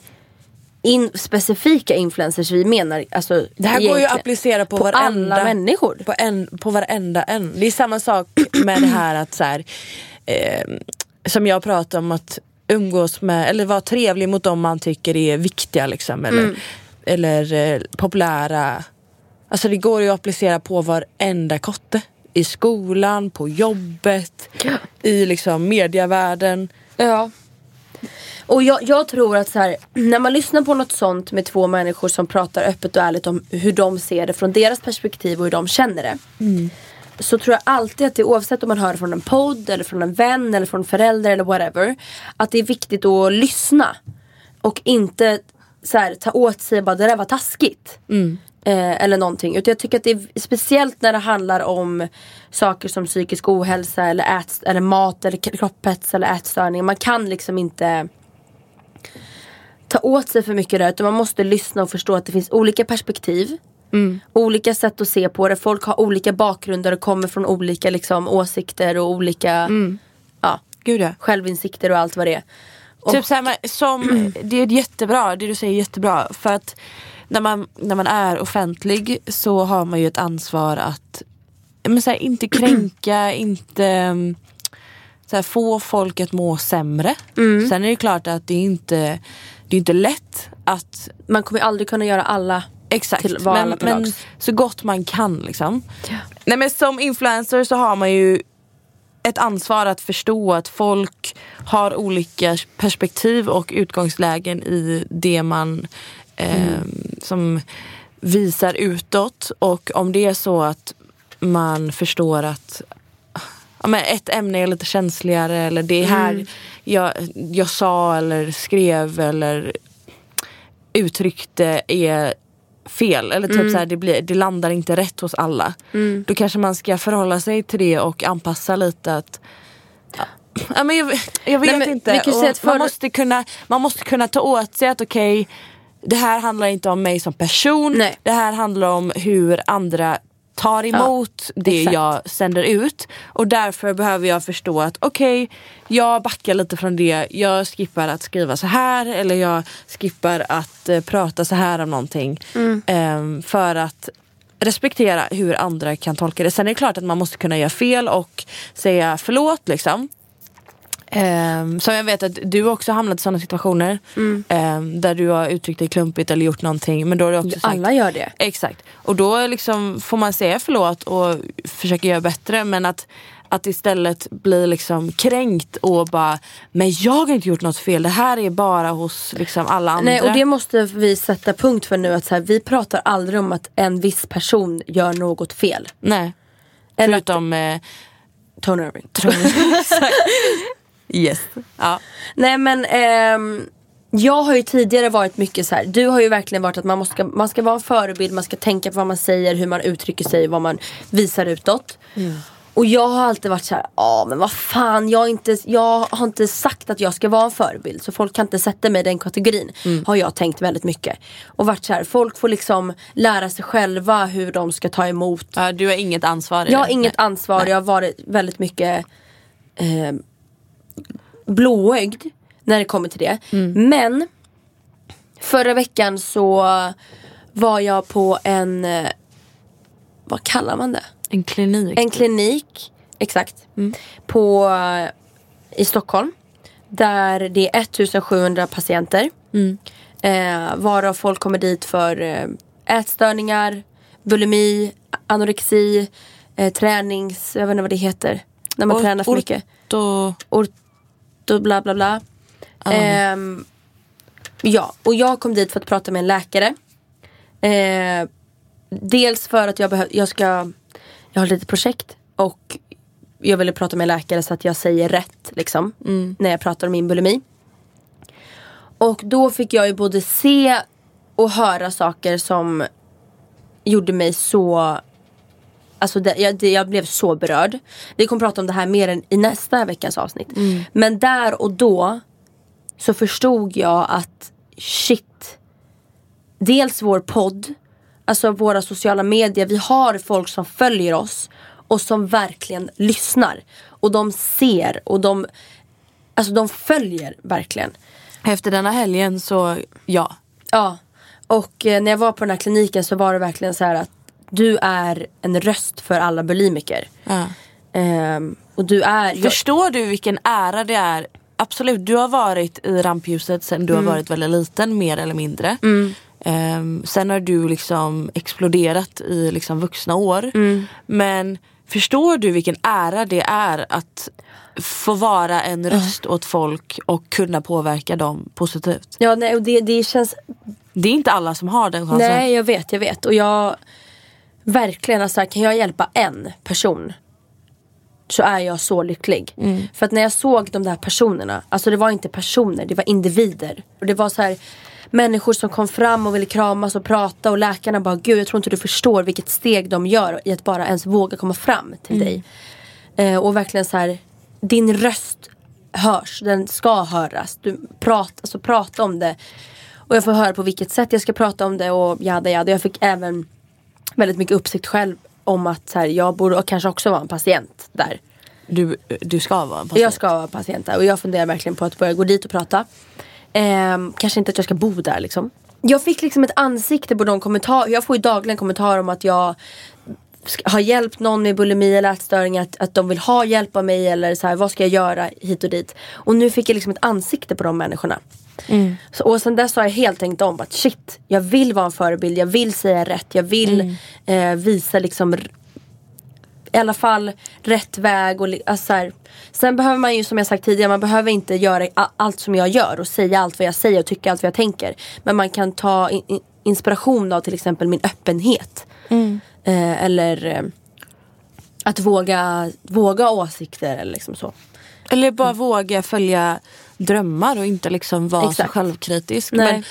in, specifika influencers. Vi menar alltså, det här går ju att applicera på, på varenda, alla människor. På, en, på varenda en. Det är samma sak med det här att så här, eh, som jag pratade om, att umgås med, eller vara trevlig mot dem man tycker är viktiga liksom, eller, mm. eller eh, populära. Alltså det går ju att applicera på varenda kotte i skolan, på jobbet, ja. I liksom medievärlden. Ja. Och jag, jag tror att så här, när man lyssnar på något sånt med två människor som pratar öppet och ärligt om hur de ser det från deras perspektiv och hur de känner det. Mm. Så tror jag alltid att det, oavsett om man hör från en podd eller från en vän eller från föräldrar eller whatever, att det är viktigt att lyssna och inte så här, ta åt sig bara det där var taskigt. Mm. Eh, eller någonting. Utan jag tycker att det är speciellt när det handlar om saker som psykisk ohälsa eller, ät, eller mat eller kropphets eller ätstörning. Man kan liksom inte ta åt sig för mycket där, utan man måste lyssna och förstå att det finns olika perspektiv. Mm. Olika sätt att se på det. Folk har olika bakgrunder och kommer från olika liksom, åsikter och olika mm. ja, Gud ja. Självinsikter och allt vad det är. Och typ så här, som, det är jättebra, det du säger är jättebra. För att när man, när man är offentlig så har man ju ett ansvar att men så här, inte kränka, inte så här, få folk att må sämre. Mm. Sen är det klart att det är inte, det är inte lätt att... Man kommer ju aldrig kunna göra alla... Exakt, men, men så gott man kan liksom. Ja. Nej, men som influencer så har man ju ett ansvar att förstå att folk har olika perspektiv och utgångslägen i det man eh, mm. som visar utåt. Och om det är så att man förstår att ja, men ett ämne är lite känsligare eller det mm. här jag, jag sa eller skrev eller uttryckte är fel, eller typ mm. så här, det, blir, det landar inte rätt hos alla. Mm. Då kanske man ska förhålla sig till det och anpassa lite att ja, ja men jag, jag vet Nej, men, inte. Att för... man, måste kunna, man måste kunna ta åt sig att okej, okay, det här handlar inte om mig som person. Nej. Det här handlar om hur andra tar emot ja, det exakt. Jag sänder ut. Och därför behöver jag förstå att okej, okay, jag backar lite från det. Jag skippar att skriva så här. Eller jag skippar att eh, prata så här om någonting. Mm. Um, för att respektera hur andra kan tolka det. Sen är det klart att man måste kunna göra fel och säga förlåt liksom. Um, så jag vet att du också hamnat i sådana situationer mm. um, där du har uttryckt dig klumpigt eller gjort någonting, men då har du också sagt, alla gör det. Exakt. Och då liksom får man säga förlåt och försöka göra bättre, men att att istället bli liksom kränkt och bara, men jag har inte gjort något fel. Det här är bara hos liksom alla andra. Nej, och det måste vi sätta punkt för nu, att så här, vi pratar aldrig om att en viss person gör något fel. Nej. Eller förutom att, eh, Tony Irving. Yes. Ja. Nej men ehm, jag har ju tidigare varit mycket så här. Du har ju verkligen varit att man, måste, man ska vara en förebild. Man ska tänka på vad man säger, hur man uttrycker sig, vad man visar utåt. Mm. Och jag har alltid varit så här, ja men vad fan, jag, inte, jag har inte sagt att jag ska vara en förebild. Så folk kan inte sätta mig i den kategorin, mm. har jag tänkt väldigt mycket. Och varit så här, folk får liksom lära sig själva hur de ska ta emot. Ja, du har inget ansvar i Jag har det. inget Nej. ansvar, Nej. Jag har varit väldigt mycket... Eh, blåögd när det kommer till det. Mm. Men förra veckan så var jag på en, vad kallar man det? En klinik. En klinik, exakt. Mm. På i Stockholm där det är sjuttonhundra patienter. Mm. Eh, varav folk kommer dit för ätstörningar, bulimi, anorexi, eh, tränings, jag vet inte vad det heter när man Or- tränar för orto- mycket. Orto och bla bla bla. Mm. Eh, ja, och jag kom dit för att prata med en läkare. Eh, dels för att jag behöv, jag ska jag har lite projekt och jag ville prata med en läkare så att jag säger rätt liksom mm. när jag pratar om min bulimi. Och då fick jag ju både se och höra saker som gjorde mig så Alltså det, jag, det, jag blev så berörd. Vi kommer prata om det här mer än i nästa veckans avsnitt. Mm. Men där och då så förstod jag att shit, dels vår podd, alltså våra sociala medier, vi har folk som följer oss och som verkligen lyssnar. Och de ser och de, alltså de följer verkligen. Efter denna helgen så ja. Ja, och när jag var på den här kliniken så var det verkligen så här att du är en röst för alla bulimiker. Ja. Ehm, och du är... Förstår du vilken ära det är? Absolut, du har varit i rampljuset sen du mm. har varit väldigt liten, mer eller mindre. Mm. Um, sen har du liksom exploderat i liksom vuxna år. Mm. Men förstår du vilken ära det är att få vara en röst åt folk och kunna påverka dem positivt? Ja, nej, och det, det känns... Det är inte alla som har den chansen. Nej, jag vet, jag vet. Och jag... Verkligen, alltså, kan jag hjälpa en person så är jag så lycklig. Mm. För att när jag såg de där personerna, alltså det var inte personer, det var individer. Och det var så här... Människor som kom fram och ville kramas och prata. Och läkarna bara, gud jag tror inte du förstår vilket steg de gör i att bara ens våga komma fram till mm. dig. eh, Och verkligen så här, din röst hörs, den ska höras. Du pratar, alltså prata om det. Och jag får höra på vilket sätt jag ska prata om det. Och jada jada, jag fick även väldigt mycket uppsikt själv om att så här, jag borde och kanske också vara en patient där. Du, du ska vara en patient. Jag ska vara en patient där. Och jag funderar verkligen på att börja gå dit och prata. Eh, kanske inte att jag ska bo där liksom. Jag fick liksom ett ansikte på de kommentarer. Jag får ju dagligen kommentarer om att jag ska, har hjälpt någon med bulimi eller ätstörning, att, att de vill ha hjälp av mig. Eller så här, vad ska jag göra hit och dit. Och nu fick jag liksom ett ansikte på de människorna. Mm. Så, och sen dess har jag helt tänkt om att shit, jag vill vara en förebild. Jag vill säga rätt. Jag vill mm. eh, visa liksom i alla fall rätt väg och alltså så här. Sen behöver man ju, som jag sagt tidigare, man behöver inte göra allt som jag gör och säga allt vad jag säger och tycka allt vad jag tänker, men man kan ta in- inspiration av till exempel min öppenhet mm. eh, eller eh, att våga våga åsikter eller liksom så, eller bara mm. våga följa drömmar och inte liksom vara Exakt. så självkritisk. Nej. Men,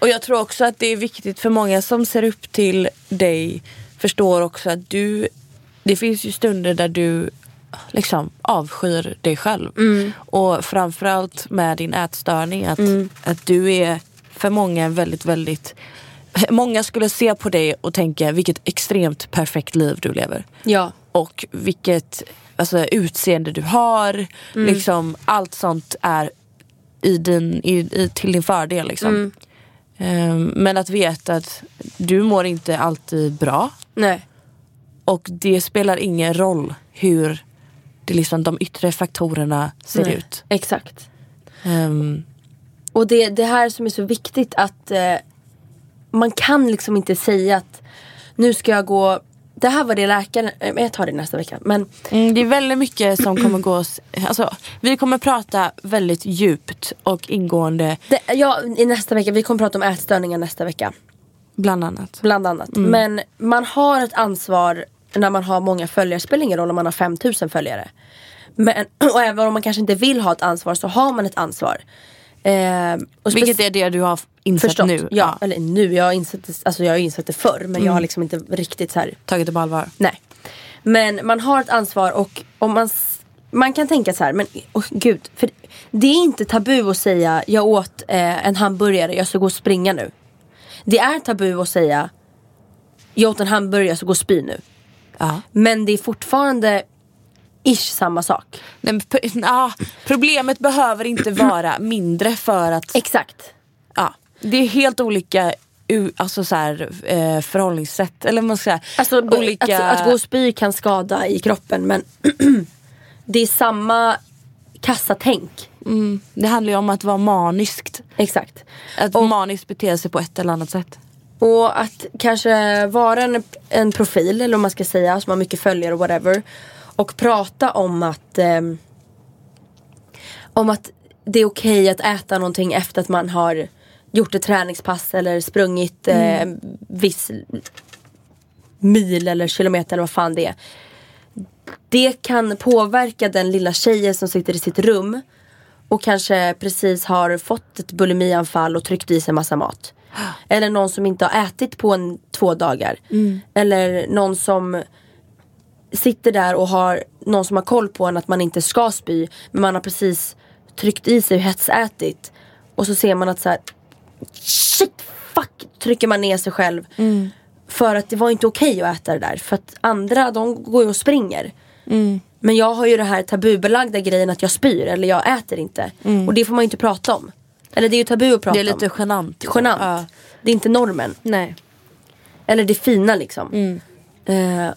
och jag tror också att det är viktigt för många som ser upp till dig, förstår också att du det finns ju stunder där du liksom avskyr dig själv. Mm. Och framförallt med din ätstörning. Att, mm. att du är för många väldigt, väldigt... Många skulle se på dig och tänka vilket extremt perfekt liv du lever. Ja. Och vilket alltså, utseende du har. Mm. Liksom, allt sånt är i din, i, i, till din fördel. Liksom. Mm. Um, men att veta att du mår inte alltid bra. Nej. Och det spelar ingen roll hur det liksom, de yttre faktorerna ser Nej, ut. Exakt. Um. Och det, det här som är så viktigt att eh, man kan liksom inte säga att nu ska jag gå... Det här var det läkaren... Jag tar det nästa vecka. Men... Mm, det är väldigt mycket som kommer gå... Alltså, vi kommer prata väldigt djupt och ingående. Det, ja, i nästa vecka. Vi kommer prata om ätstörningar nästa vecka. Bland annat. Bland annat. Mm. Men man har ett ansvar när man har många följare. Spelar ingen roll om man har fem tusen följare. Men, och även om man kanske inte vill ha ett ansvar, så har man ett ansvar. Eh, och speci- Vilket är det du har insett förstått, nu? Ja, ja, eller nu. Jag har insett det, alltså jag har insett det förr. Men mm. jag har liksom inte riktigt så här... Tagit det på allvar. Nej. Men man har ett ansvar och om man... Man kan tänka så här, men oh, gud. För det är inte tabu att säga jag åt eh, en hamburgare, jag ska gå och springa nu. Det är tabu att säga jag åt en hamburgare så går spy nu. Ja. Men det är fortfarande ish samma sak. Nej, men, ah, problemet behöver inte vara mindre för att... Exakt. Ja, det är helt olika alltså så här, eh, förhållningssätt. Eller man ska säga, alltså, olika... att, att gå och spy kan skada i kroppen, men det är samma... kassatänk. Mm. Det handlar ju om att vara maniskt. Exakt. Att och, maniskt bete sig på ett eller annat sätt. Och att kanske vara en, en profil, eller om man ska säga, som har mycket följare och whatever. Och prata om att eh, om att det är okej att äta någonting efter att man har gjort ett träningspass eller sprungit eh, mm. viss mil eller kilometer eller vad fan det är. Det kan påverka den lilla tjejen som sitter i sitt rum och kanske precis har fått ett bulimianfall och tryckt i sig massa mat. Eller någon som inte har ätit på en, två dagar. Mm. Eller någon som sitter där och har någon som har koll på en att man inte ska spy, men man har precis tryckt i sig och hetsätit. Och så ser man att så här, shit, fuck, trycker man ner sig själv. Mm. För att det var inte okej att äta det där. För att andra, de går ju och springer. Mm. Men jag har ju det här tabubelagda grejen att jag spyr. Eller jag äter inte. Mm. Och det får man ju inte prata om. Eller det är ju tabu att prata om. Det är lite genant. Genant. Ja. Det är inte normen. Nej. Eller det fina liksom. Mm. Eh,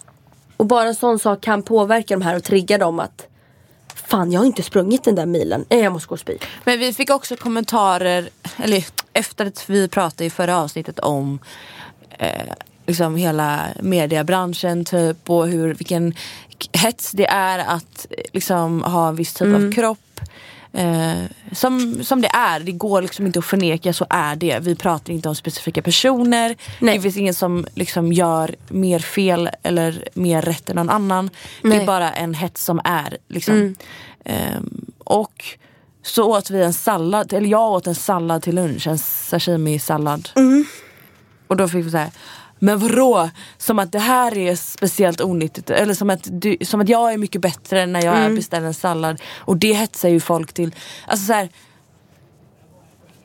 och bara en sån sak kan påverka de här och trigga dem att fan, jag har inte sprungit den där milen. Jag måste gå och spy. Men vi fick också kommentarer, eller efter att vi pratade i förra avsnittet om eh, liksom hela mediebranschen typ, och hur, vilken hets det är att liksom ha en viss typ mm. av kropp eh, som, som det är. Det går liksom inte att förneka, så är det. Vi pratar inte om specifika personer. Nej. Det finns ingen som liksom gör mer fel eller mer rätt än någon annan. Nej. Det är bara en hets som är liksom. Mm. eh, och så åt vi en sallad, eller jag åt en sallad till lunch, en sashimi-sallad. Mm. Och då fick vi så här, men vadå? Som att det här är speciellt onyttigt. Eller som att, du, som att jag är mycket bättre när jag mm. beställer en sallad. Och det hetsar ju folk till. Alltså så här,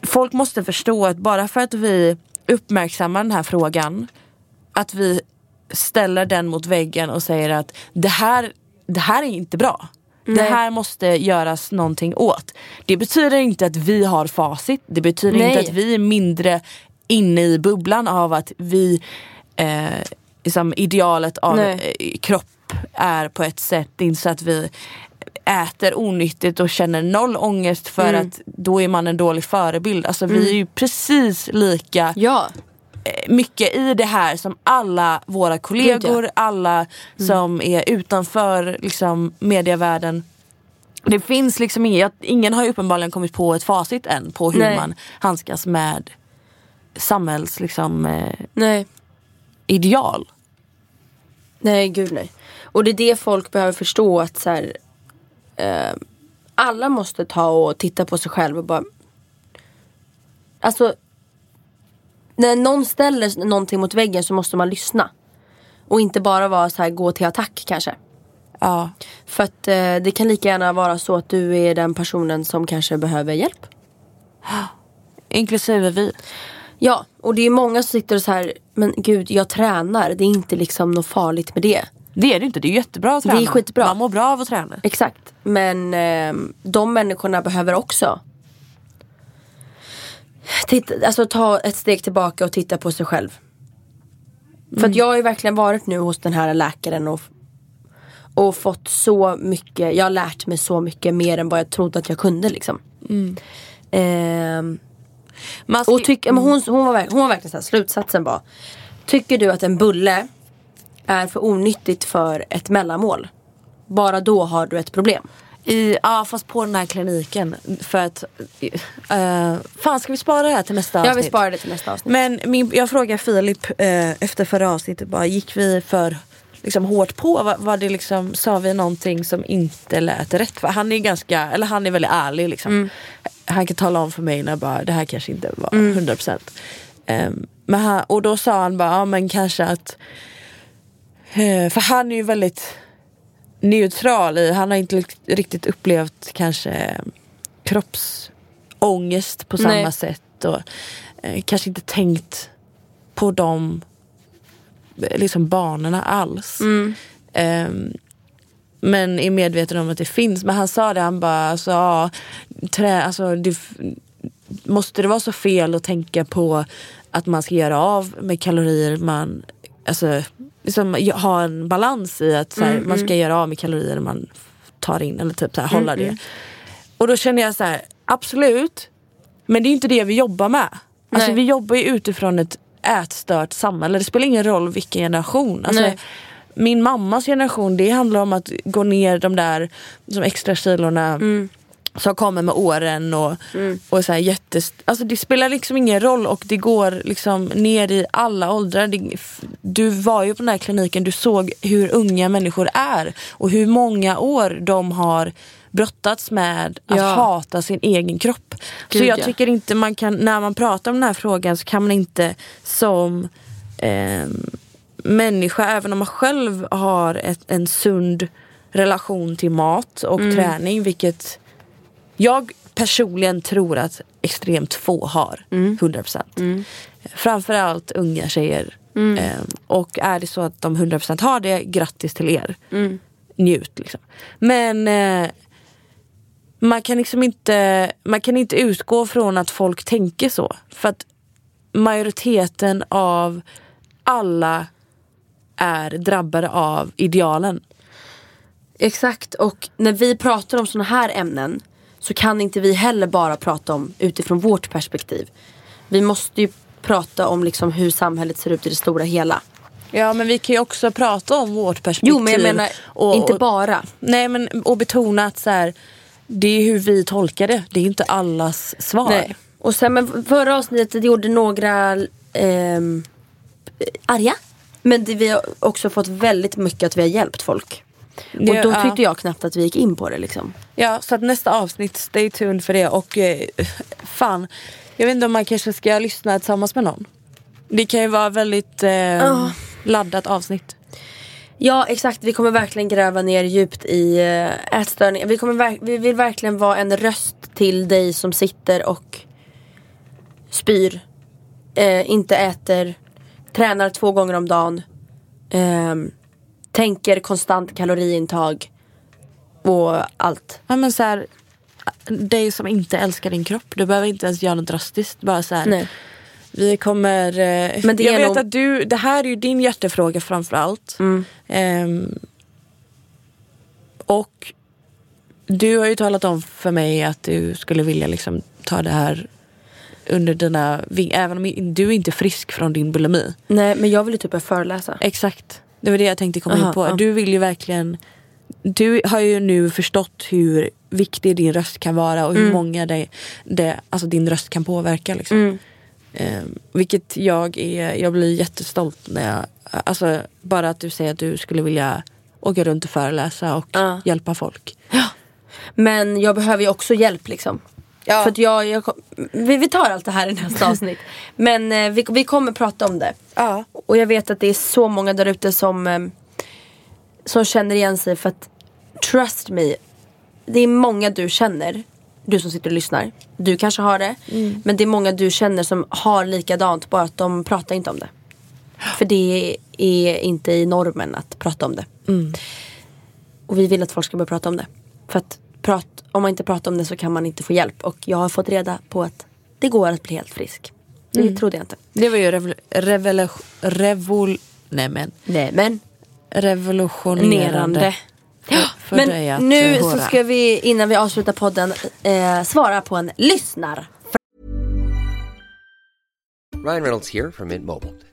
folk måste förstå att bara för att vi uppmärksammar den här frågan, att vi ställer den mot väggen och säger att det här, det här är inte bra. Nej. Det här måste göras någonting åt. Det betyder inte att vi har facit. Det betyder Nej. inte att vi är mindre inne i bubblan av att vi eh, liksom idealet av Nej. kropp är på ett sätt. Det är inte så att vi äter onyttigt och känner noll ångest för mm. att då är man en dålig förebild. Alltså mm. vi är ju precis lika ja. mycket i det här som alla våra kollegor, alla mm. som är utanför liksom medievärlden. Det finns liksom inget, ingen har uppenbarligen kommit på ett facit än på hur Nej. man handskas med samhälls liksom eh, nej. ideal. Nej, gud nej. Och det är det folk behöver förstå, att så här, eh, alla måste ta och titta på sig själv och bara, alltså när någon ställer någonting mot väggen så måste man lyssna och inte bara vara så här, gå till attack kanske. Ja. För att eh, det kan lika gärna vara så att du är den personen som kanske behöver hjälp. Inklusive vi. Ja, och det är många som sitter och så här, men gud, jag tränar, det är inte liksom något farligt med det. Det är det inte, det är jättebra att träna. Det är skitbra. Man mår bra av att träna. Exakt, men eh, de människorna behöver också titta, alltså ta ett steg tillbaka och titta på sig själv. Mm. För att jag har ju verkligen varit nu hos den här läkaren och, och fått så mycket, jag har lärt mig så mycket mer än vad jag trodde att jag kunde liksom. Mm. Eh, Maske- och tyck, men hon, hon, var verk, hon var verkligen så här, slutsatsen var, tycker du att en bulle är för onyttigt för ett mellanmål, bara då har du ett problem. I, ja, fast på den här kliniken. För att uh, fan, ska vi spara det här till nästa avsnitt? Ja, vi sparar det till nästa avsnitt. Men min, jag frågade Filip uh, efter förra avsnittet bara, gick vi för liksom hårt på? Var, var det liksom, sa vi någonting som inte lät rätt? För han är ganska, eller han är väldigt ärlig liksom. Mm. Han kan tala om för mig när bara, det här kanske inte var mm. hundra procent. Um, men han, och då sa han bara, ja men kanske att uh, för han är ju väldigt neutral i, han har inte riktigt upplevt kanske kroppsångest på samma Nej. sätt och eh, kanske inte tänkt på de liksom banorna alls. Mm. Um, men är medveten om att det finns, men han sa det, han bara alltså, ja, trä, alltså det, måste det vara så fel att tänka på att man ska göra av med kalorier, man alltså liksom ha en balans i att så här, mm, man ska mm. göra av med kalorier man tar in eller typ så här, mm, hålla det. Mm. Och då känner jag så här, absolut, men det är inte det vi jobbar med. Alltså Nej. vi jobbar ju utifrån ett ätstört samhälle. Det spelar ingen roll vilken generation. Alltså Nej. min mammas generation, det handlar om att gå ner de där som extra kilorna mm. som kommer med åren och mm. och så här jättes, alltså det spelar liksom ingen roll, och det går liksom ner i alla åldrar. Det, du var ju på den här kliniken, du såg hur unga människor är och hur många år de har brottats med att ja. hata sin egen kropp. Gud, så jag ja. tycker inte man kan, när man pratar om den här frågan så kan man inte som eh, människa, även om man själv har ett, en sund relation till mat och mm. träning, vilket jag personligen tror att extremt få har, mm. hundra procent. Mm. Framförallt unga tjejer. Mm. Ehm, och är det så att de hundra procent har det, grattis till er. Mm. Njut liksom. Men eh, man kan liksom inte, man kan inte utgå från att folk tänker så. För att majoriteten av alla är drabbade av idealen. Exakt, och när vi pratar om såna här ämnen så kan inte vi heller bara prata om utifrån vårt perspektiv. vi måste ju prata om liksom hur samhället ser ut i det stora hela. Ja, men vi kan ju också prata om vårt perspektiv. Jo, men jag menar, och, inte bara. Och, nej, men och betona att så här, det är hur vi tolkar det. Det är inte allas svar. Nej. Och sen, men förra avsnittet gjorde några eh, arga. Men det, vi har också fått väldigt mycket att vi har hjälpt folk. Det, och då tyckte ja. jag knappt att vi gick in på det liksom. Ja, så att nästa avsnitt, stay tuned för det. Och eh, fan, jag vet inte om man kanske ska lyssna tillsammans med någon. Det kan ju vara väldigt eh, oh. laddat avsnitt. Ja, exakt. Vi kommer verkligen gräva ner djupt i eh, ätstörningar. Vi, kommer ver- vi vill verkligen vara en röst till dig som sitter och spyr, eh, inte äter, tränar två gånger om dagen, eh, tänker konstant kaloriintag och allt. Ja, men så här, dig som inte älskar din kropp, du behöver inte ens göra något drastiskt. Bara så här, nej. Vi kommer... Men det jag vet nog... att du... Det här är ju din hjärtefråga framförallt. Mm. Um, och du har ju talat om för mig att du skulle vilja liksom ta det här under dina... Även om du är inte frisk från din bulimi. Nej, men jag vill ju typ att föreläsa. Exakt. Det var det jag tänkte komma aha, in på. Aha. Du vill ju verkligen... Du har ju nu förstått hur viktig din röst kan vara och hur mm. många det, det, alltså din röst kan påverka liksom. Mm. Eh, vilket jag är, jag blir jättestolt när jag, alltså bara att du säger att du skulle vilja åka runt och föreläsa och uh. hjälpa folk. Ja. Men jag behöver ju också hjälp liksom. Ja. För att jag, jag vi, vi tar allt det här i nästa avsnitt. Men eh, vi, vi kommer prata om det. Ja. Uh. Och jag vet att det är så många där ute som eh, som känner igen sig, för att trust me, det är många du känner. Du som sitter och lyssnar, du kanske har det. Mm. Men det är många du känner som har likadant, bara att de pratar inte om det. För det är inte i normen att prata om det. Mm. Och vi vill att folk ska börja prata om det. För att prat, om man inte pratar om det så kan man inte få hjälp. Och jag har fått reda på att det går att bli helt frisk. Det mm. trodde jag inte. Det var ju revol... revol, revol nej men. Nej men. Revolutionerande. Nerande. Ja, men nu så ska vi, innan vi avslutar podden, eh, svara på en lyssnar. Ryan Reynolds here from Mint Mobile.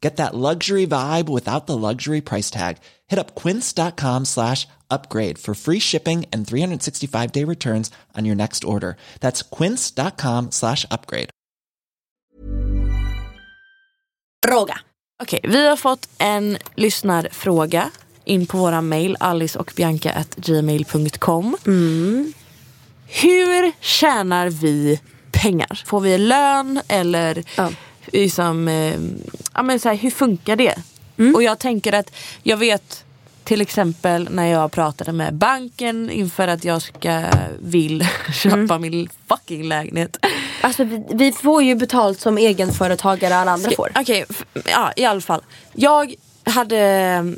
Get that luxury vibe without the luxury price tag. Hit up quince.com slash upgrade for free shipping and three sixty-five day returns on your next order. That's quince.com slash upgrade. Fråga. Okej, okay, vi har fått en lyssnarfråga in på våra mejl, alice och bianca at gmail dot com. Mm. Hur tjänar vi pengar? Får vi lön eller... Ja. Liksom, eh, ja, men så här, hur funkar det? Mm. Och jag tänker att jag vet till exempel när jag pratade med banken inför att jag ska vill köpa mm. min fucking lägenhet. Alltså vi, vi får ju betalt som egenföretagare alla andra ska, får. Okej, okay, ja, i alla fall. Jag hade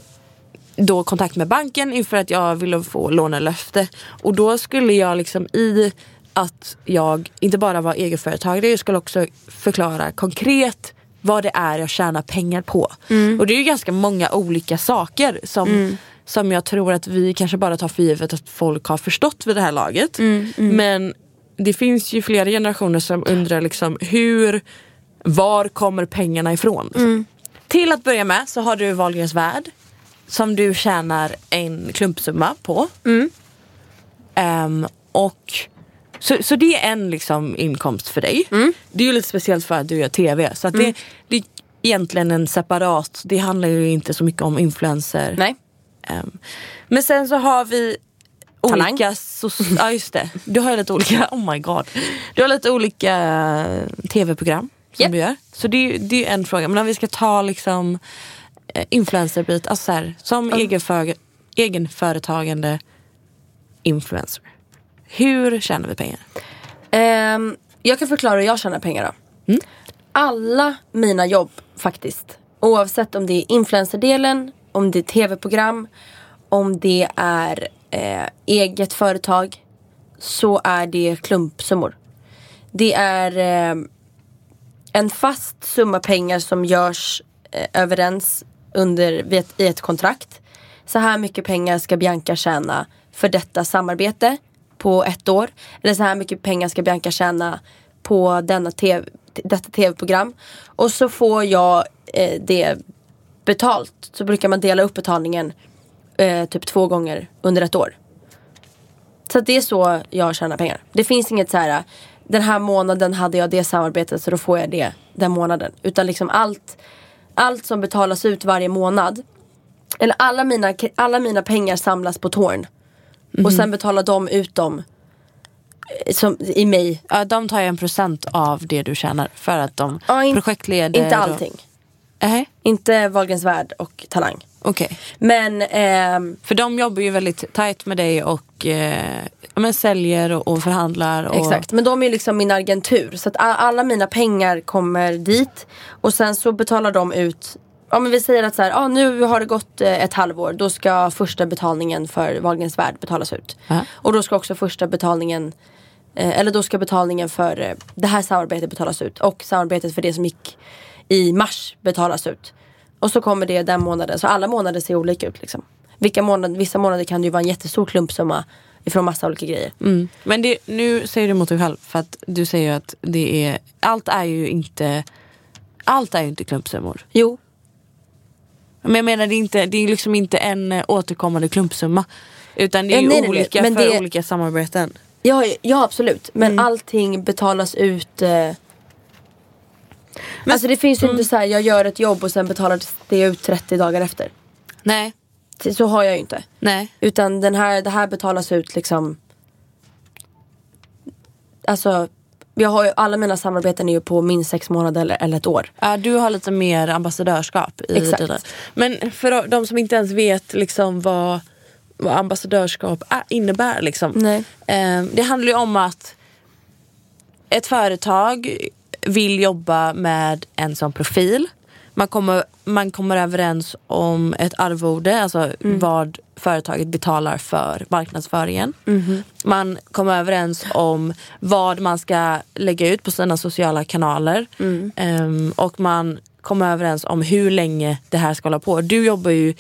då kontakt med banken inför att jag ville få lånelöfte, och då skulle jag liksom i att jag inte bara var egenföretagare, jag skulle också förklara konkret vad det är jag tjänar pengar på. Mm. Och det är ju ganska många olika saker som, mm. som jag tror att vi kanske bara tar för givet att folk har förstått vid det här laget. Mm. Mm. Men det finns ju flera generationer som undrar liksom hur, var kommer pengarna ifrån? Mm. Till att börja med så har du Wahlgrens värld som du tjänar en klumpsumma på. Mm. Um, och Så, så det är en liksom inkomst för dig. Mm. Det är ju lite speciellt för att du gör tv. Så att mm. det, det är egentligen en separat. Det handlar ju inte så mycket om influencer. Nej. Um, men sen så har vi... olika so- ja, just det. Du har ju lite olika, oh my god. Du har lite olika tv-program som yep. du gör. Så det är ju en fråga. Men om vi ska ta liksom influencerbit, alltså så här, som mm. egenför, egenföretagande influencer. Hur tjänar vi pengar? Um, jag kan förklara hur jag tjänar pengar då. Mm. Alla mina jobb faktiskt, oavsett om det är influencerdelen, om det är tv-program, om det är eh, eget företag, så är det klumpsummor. Det är eh, en fast summa pengar som görs eh, överens under, vet, i ett kontrakt. Så här mycket pengar ska Bianca tjäna för detta samarbete på ett år. Eller så här mycket pengar ska Bianca tjäna på denna tv, detta tv-program. Och så får jag eh, det betalt. Så brukar man dela upp betalningen eh, typ två gånger under ett år. Så det är så jag tjänar pengar. Det finns inget så här, den här månaden hade jag det samarbetet så då får jag det den månaden. Utan liksom allt, allt som betalas ut varje månad. Eller alla mina, alla mina pengar samlas på torn. Mm. Och sen betalar de ut dem som, i mig. Ja, de tar ju en procent av det du tjänar för att de ja, in, projektleder. Inte allting. Och, uh-huh. Inte Wahlgrens värld och Talang. Okej. Okay. Men eh, för de jobbar ju väldigt tajt med dig och eh, men säljer och, och förhandlar. Och... Exakt, men de är liksom min agentur. Så att alla mina pengar kommer dit och sen så betalar de ut. Ja, men vi säger att så här, ah, nu har det gått ett halvår. Då ska första betalningen för Wahlgrens värld betalas ut. Uh-huh. Och då ska också första betalningen eh, eller då ska betalningen för eh, det här samarbetet betalas ut. Och samarbetet för det som gick i mars betalas ut. Och så kommer det den månaden. Så alla månader ser olika ut liksom. Vilka månader, vissa månader kan det ju vara en jättestor klumpsumma ifrån massa olika grejer. Mm. Men det, nu säger du mot dig själv. För att du säger att det är, allt är ju inte, allt är ju inte klumpsummor. Jo. Men jag menar, det är, inte, det är liksom inte en återkommande klumpsumma. Utan det är ju nej, olika nej, nej. för det... olika samarbeten. Ja, ja absolut. Men mm. allting betalas ut... Eh... Men... Alltså det finns ju mm. inte så här, jag gör ett jobb och sen betalar det ut trettio dagar efter. Nej. Så har jag ju inte. Nej. Utan den här, det här betalas ut liksom... Alltså... Jag har ju, alla mina samarbeten är ju på minst sex månader eller, eller ett år. Ja, du har lite mer ambassadörskap i exakt. Det där. Men för de som inte ens vet liksom vad, vad ambassadörskap innebär liksom. Nej. Eh, det handlar ju om att ett företag vill jobba med en sån profil. Man kommer, man kommer överens om ett arvode, alltså mm. vad företaget betalar för marknadsföringen. Mm. Man kommer överens om vad man ska lägga ut på sina sociala kanaler. Mm. Um, och man kommer överens om hur länge det här ska hålla på. Du jobbar ju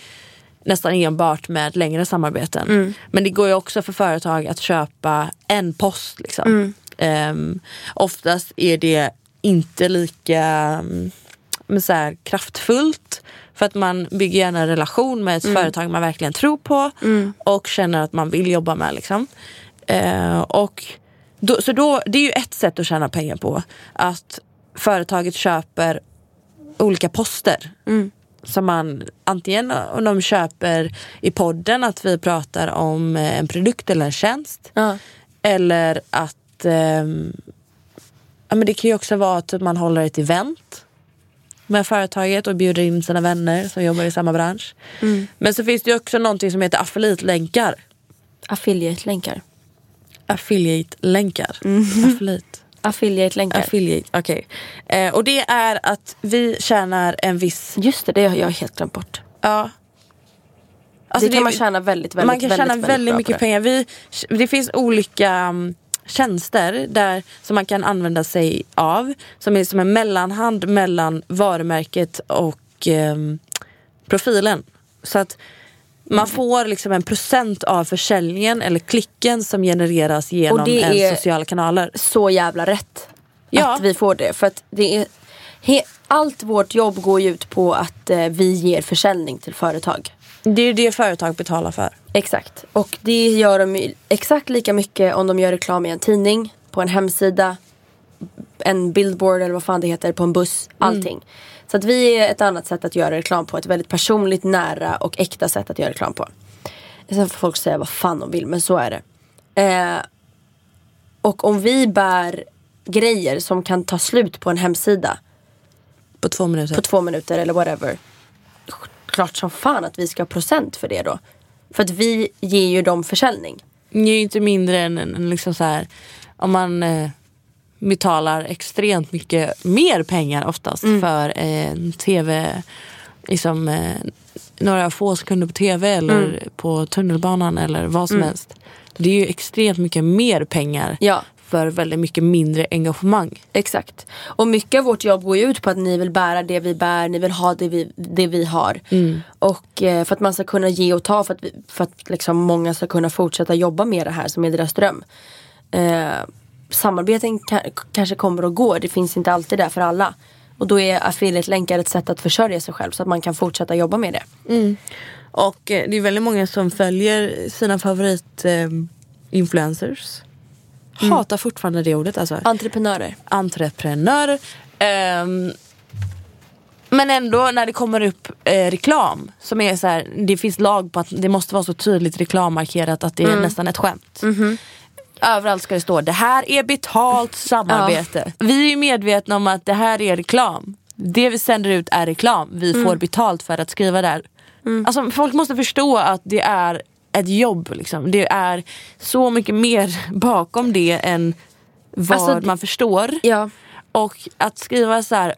nästan enbart med längre samarbeten. Mm. Men det går ju också för företag att köpa en post. Liksom. Mm. Um, oftast är det inte lika... Men så här, kraftfullt för att man bygger gärna en relation med ett mm. företag man verkligen tror på mm. och känner att man vill jobba med liksom. Eh, och då, så då, det är ju ett sätt att tjäna pengar på att företaget köper olika poster mm. som man antingen om de köper i podden att vi pratar om en produkt eller en tjänst mm. eller att eh, ja, men det kan ju också vara att man håller ett event med företaget och bjuder in sina vänner som jobbar i samma bransch. Mm. Men så finns det ju också någonting som heter affiliate-länkar. Affiliate-länkar. Affiliate-länkar. Mm. Affiliate. Affiliate-länkar. Affiliate, okej. Okay. Eh, och det är att vi tjänar en viss... Just det, det har jag helt glömt bort. Ja. Alltså det kan det, man tjäna väldigt, väldigt, man kan väldigt, tjäna väldigt, väldigt mycket pengar. Vi, det finns olika... tjänster där som man kan använda sig av som är som en mellanhand mellan varumärket och eh, profilen. Så att man får liksom en procent av försäljningen eller klicken som genereras genom ens sociala kanaler. Så jävla rätt ja. Att vi får det för att det är he, allt vårt jobb går ju ut på att eh, vi ger försäljning till företag. Det är ju det företag betalar för. Exakt. Och det gör de exakt lika mycket om de gör reklam i en tidning, på en hemsida, en billboard eller vad fan det heter, på en buss, allting. Mm. Så att vi är ett annat sätt att göra reklam på, ett väldigt personligt, nära och äkta sätt att göra reklam på. Sen får folk säga vad fan de vill, men så är det. Eh, och om vi bär grejer som kan ta slut på en hemsida på två minuter, på två minuter eller whatever, klart som fan att vi ska ha procent för det då. För att vi ger ju dem försäljning. Det är ju inte mindre än, än liksom så här, om man eh, betalar extremt mycket mer pengar oftast mm. för eh, tv, liksom eh, några få sekunder på tv eller mm. på tunnelbanan eller vad som mm. helst. Det är ju extremt mycket mer pengar ja. För väldigt mycket mindre engagemang. Exakt. Och mycket av vårt jobb går ju ut på att ni vill bära det vi bär, ni vill ha det vi, det vi har. Mm. Och eh, för att man ska kunna ge och ta, för att, vi, för att liksom många ska kunna fortsätta jobba med det här som är deras dröm. Eh, samarbeten ka- kanske kommer och går, det finns inte alltid där för alla. Och då är affiliate-länkar ett sätt att försörja sig själv så att man kan fortsätta jobba med det. Mm. Och eh, det är väldigt många som följer sina favorit-influencers. Eh, Mm. Hatar fortfarande det ordet alltså. Entreprenörer Entreprenör um, Men ändå när det kommer upp eh, reklam som är så här, det finns lag på att det måste vara så tydligt reklammarkerat att det mm. är nästan ett skämt. Mm-hmm. Överallt ska det stå: det här är betalt samarbete. Ja. Vi är ju medvetna om att det här är reklam. Det vi sänder ut är reklam. Vi mm. får betalt för att skriva där. Mm. Alltså folk måste förstå att det är ett jobb liksom. Det är så mycket mer bakom det än vad alltså, det, man förstår. Ja. Och att skriva så här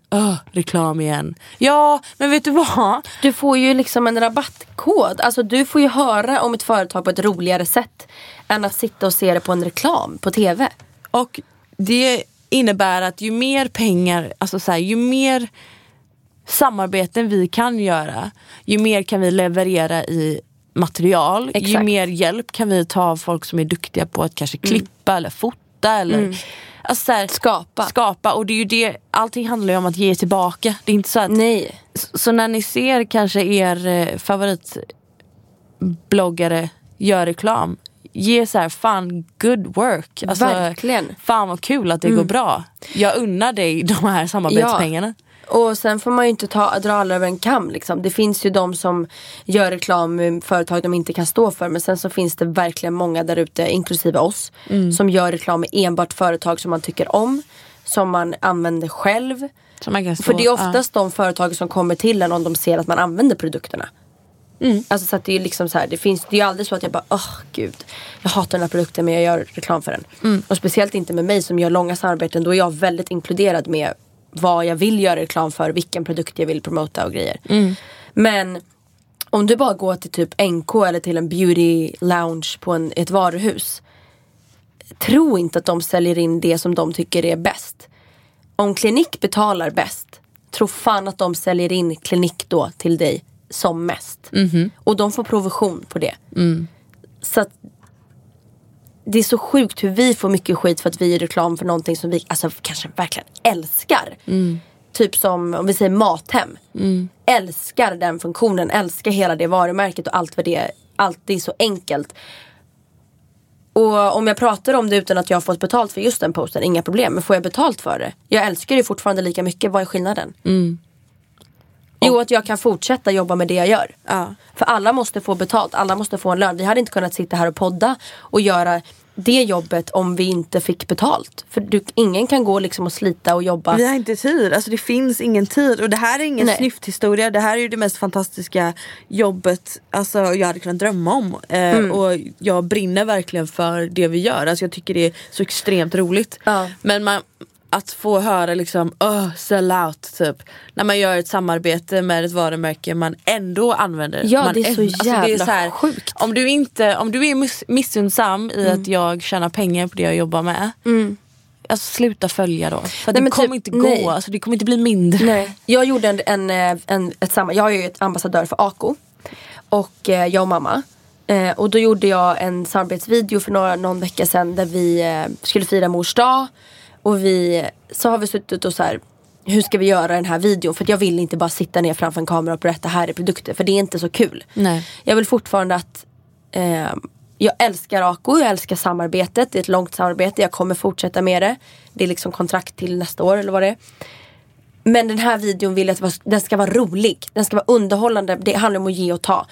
reklam igen. Ja, men vet du vad? Du får ju liksom en rabattkod. Alltså du får ju höra om ett företag på ett roligare sätt än att sitta och se det på en reklam på tv. Och det innebär att ju mer pengar, alltså så här, ju mer samarbeten vi kan göra, ju mer kan vi leverera i material. Exakt. Ju mer hjälp kan vi ta av folk som är duktiga på att kanske klippa mm. eller fota eller mm. alltså så här, skapa. skapa och det är ju det, allting handlar ju om att ge tillbaka. Det är inte så att nej. Så, så när ni ser kanske er eh, favoritbloggare gör reklam, ge så här fan good work. Alltså, verkligen. Fan vad kul att det mm. går bra. Jag unnar dig de här samarbetspengarna. Ja. Och sen får man ju inte ta, dra alla över en kam liksom. Det finns ju de som gör reklam med företag de inte kan stå för. Men sen så finns det verkligen många där ute, inklusive oss mm. som gör reklam med enbart företag som man tycker om, som man använder själv som man kan stå. För det är oftast ja. de företag som kommer till en om de ser att man använder produkterna mm. Alltså så att det är liksom så här, det finns, det är ju aldrig så att jag bara åh oh, gud, jag hatar den här produkten men jag gör reklam för den mm. Och speciellt inte med mig som gör långa samarbeten. Då är jag väldigt inkluderad med vad jag vill göra reklam för, vilken produkt jag vill promota och grejer. Mm. Men om du bara går till typ N K eller till en beauty lounge på en, ett varuhus, tro inte att de säljer in det som de tycker är bäst. Om Klinik betalar bäst, tro fan att de säljer in Klinik då till dig som mest. Mm. Och de får provision på det. Mm. Så att det är så sjukt hur vi får mycket skit för att vi är reklam för någonting som vi alltså kanske verkligen älskar. Mm. Typ som om vi säger Mathem. Mm. Älskar den funktionen, älskar hela det varumärket och allt vad det, allt det är så enkelt. Och om jag pratar om det utan att jag har fått betalt för just den posten, inga problem. Men får jag betalt för det? Jag älskar det fortfarande lika mycket. Vad är skillnaden? Mm. Jo, att jag kan fortsätta jobba med det jag gör. Ja. För alla måste få betalt, alla måste få en lön. Vi hade inte kunnat sitta här och podda och göra det jobbet om vi inte fick betalt. För du, ingen kan gå liksom och slita och jobba. Vi har inte tid, alltså det finns ingen tid. Och det här är ingen nej. Snyfthistoria. Det här är ju det mest fantastiska jobbet alltså, jag hade kunnat drömma om. eh, mm. Och jag brinner verkligen för det vi gör, alltså jag tycker det är så extremt roligt. Ja. Men man att få höra liksom oh, sell out typ. När man gör ett samarbete med ett varumärke man ändå använder. Ja, man det är så änd- jävla alltså, det är så här, sjukt. Om du, inte, om du är miss- missunnsam i mm. att jag tjänar pengar på det jag jobbar med. Mm. Alltså sluta följa då. För nej, det kommer typ, inte gå. Nej. Alltså, det kommer inte bli mindre. Nej. Jag gjorde en, en, en, ett samarbete. Jag är ju ett ambassadör för Ako. Och eh, jag och mamma. Eh, och då gjorde jag en samarbetsvideo för några, någon vecka sedan. Där vi eh, skulle fira mors dag. Och vi, så har vi suttit och så här, hur ska vi göra den här videon? För att jag vill inte bara sitta ner framför en kamera och berätta här är produkter. För det är inte så kul. Nej. Jag vill fortfarande att, eh, jag älskar Ako, jag älskar samarbetet. Det är ett långt samarbete, jag kommer fortsätta med det. Det är liksom kontrakt till nästa år eller vad det är. Men den här videon vill jag att den ska vara rolig. Den ska vara underhållande, det handlar om att ge och ta.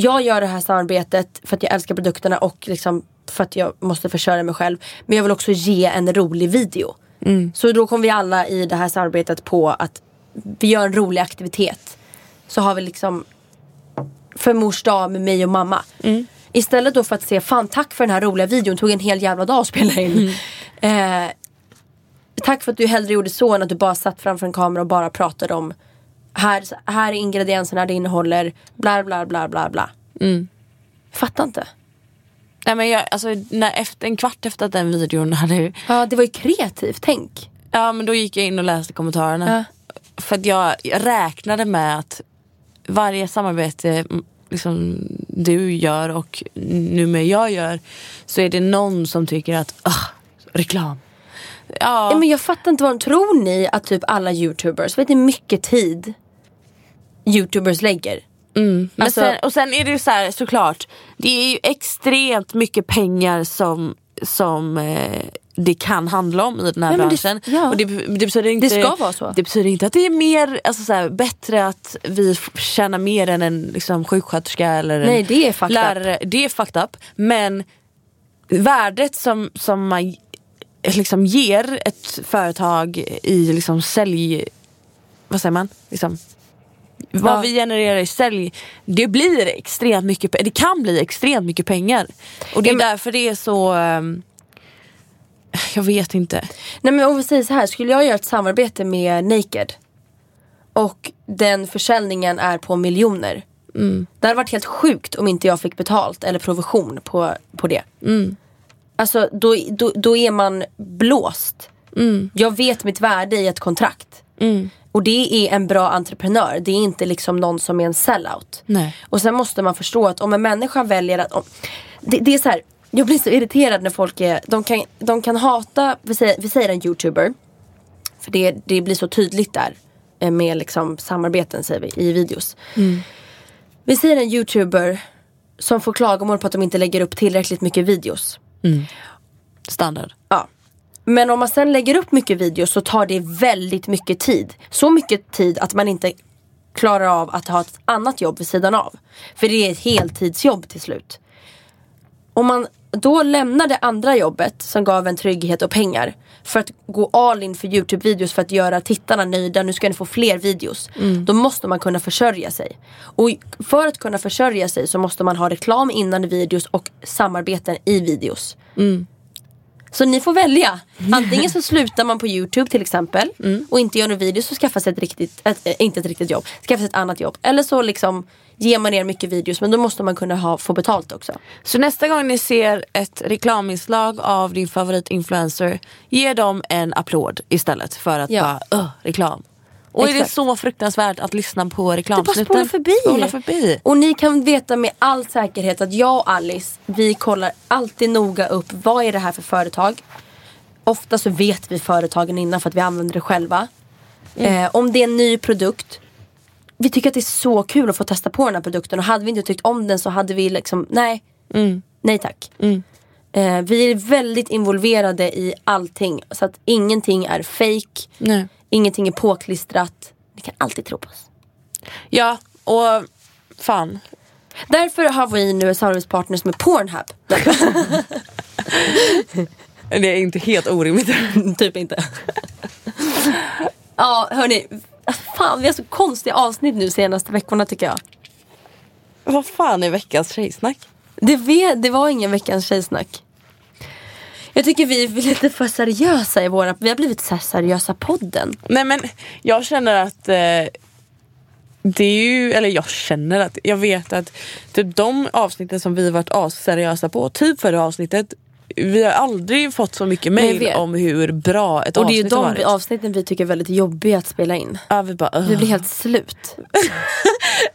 jag gör det här samarbetet för att jag älskar produkterna och liksom för att jag måste försörja mig själv, men jag vill också ge en rolig video. Mm. Så då kommer vi alla i det här samarbetet på att vi gör en rolig aktivitet. Så har vi liksom för mors dag med mig och mamma. Mm. Istället då för att se, fan tack för den här roliga videon, tog en hel jävla dag att spela in. Mm. Eh, tack för att du hellre gjorde så än att du bara satt framför en kamera och bara pratade om här, här är ingredienserna, det innehåller bla bla bla bla bla. Mm. Fattar inte. Nej, men jag, alltså, när, efter, en kvart efter att den videon hade... Ja, det var ju kreativt, tänk. Ja, men då gick jag in och läste kommentarerna. Ja. För att jag, jag räknade med att varje samarbete liksom, du gör och nu med jag gör, så är det någon som tycker att ah, reklam. Ja. Nej, men jag fattar inte vad de tror ni att typ alla YouTubers, vet ni mycket tid YouTubers lägger? Mm. Men alltså, sen, och sen är det ju så här, såklart, det är ju extremt mycket pengar som, som eh, det kan handla om i den här nej, branschen det, ja. Och det, det betyder inte, det ska vara så. Det betyder inte att det är mer, alltså så här, bättre att vi tjänar mer än en liksom, sjuksköterska eller nej, en det är fucked lärare up. Det är fucked up. Men värdet som, som man liksom ger ett företag i liksom sälj, vad säger man liksom, vad ja. vi genererar i sälj, det blir extremt mycket, det kan bli extremt mycket pengar. Och det är ja, men, därför det är så um, jag vet inte. Nej, men om vi säger så här, skulle jag göra ett samarbete med Naked och den försäljningen är på miljoner. Mm. Det hade varit helt sjukt om inte jag fick betalt eller provision på, på det. Mm. Alltså då, då, då är man blåst. Mm. Jag vet mitt värde i ett kontrakt. Mm. Och det är en bra entreprenör. Det är inte liksom någon som är en sellout. Nej. Och sen måste man förstå att om en människa väljer att... Om, det, det är så här, jag blir så irriterad när folk är... De kan, de kan hata... Vi säger, vi säger en YouTuber. För det, det blir så tydligt där. Med liksom samarbeten, säger vi, i videos. Mm. Vi säger en YouTuber som får klagomål på att de inte lägger upp tillräckligt mycket videos. Mm. Standard. Ja. Men om man sen lägger upp mycket videos så tar det väldigt mycket tid. Så mycket tid att man inte klarar av att ha ett annat jobb vid sidan av. För det är ett heltidsjobb till slut. Om man då lämnar det andra jobbet som gav en trygghet och pengar för att gå all in för YouTube-videos för att göra tittarna nöjda, nu ska ni få fler videos. Mm. Då måste man kunna försörja sig. Och för att kunna försörja sig så måste man ha reklam innan videos och samarbeten i videos. Mm. Så ni får välja. Antingen så slutar man på YouTube till exempel mm. och inte gör några videos, så skaffar sig ett riktigt ett, äh, inte ett riktigt jobb, skaffar sig ett annat jobb. Eller så liksom ger man er mycket videos, men då måste man kunna ha, få betalt också. Så nästa gång ni ser ett reklaminslag av din favoritinfluencer, ge dem en applåd istället för att ja. bara, öh, reklam. Och exakt. Är det så fruktansvärt att lyssna på reklamsnutten? Det bara spolar förbi. förbi. Och ni kan veta med all säkerhet att jag och Alice, vi kollar alltid noga upp, vad är det här för företag? Ofta så vet vi företagen innan för att vi använder det själva. Mm. Eh, om det är en ny produkt, vi tycker att det är så kul att få testa på den här produkten. Och hade vi inte tyckt om den så hade vi liksom, nej, mm. nej tack. Mm. Eh, vi är väldigt involverade i allting. Så att ingenting är fake. Nej. Ingenting är påklistrat. Ni kan alltid tro på oss. Ja, och fan. Därför har vi nu en samarbetspartner som är Pornhub. Det är inte helt orimligt. Typ inte. Ja, hörni. Fan, vi har så konstiga avsnitt nu senaste veckorna tycker jag. Vad fan är veckans tjejsnack? Det, ve- det var ingen veckans tjejsnack. Jag tycker vi är lite för seriösa i våra... Vi har blivit så seriösa podden. Nej, men jag känner att... Eh, det är ju... Eller jag känner att... Jag vet att typ de avsnitten som vi varit asseriösa på, typ förra avsnittet, vi har aldrig fått så mycket mejl om hur bra ett avsnitt har varit. Och det är ju de varit. avsnitten vi tycker är väldigt jobbiga att spela in. Ja, vi bara... Uh. Vi blir helt slut.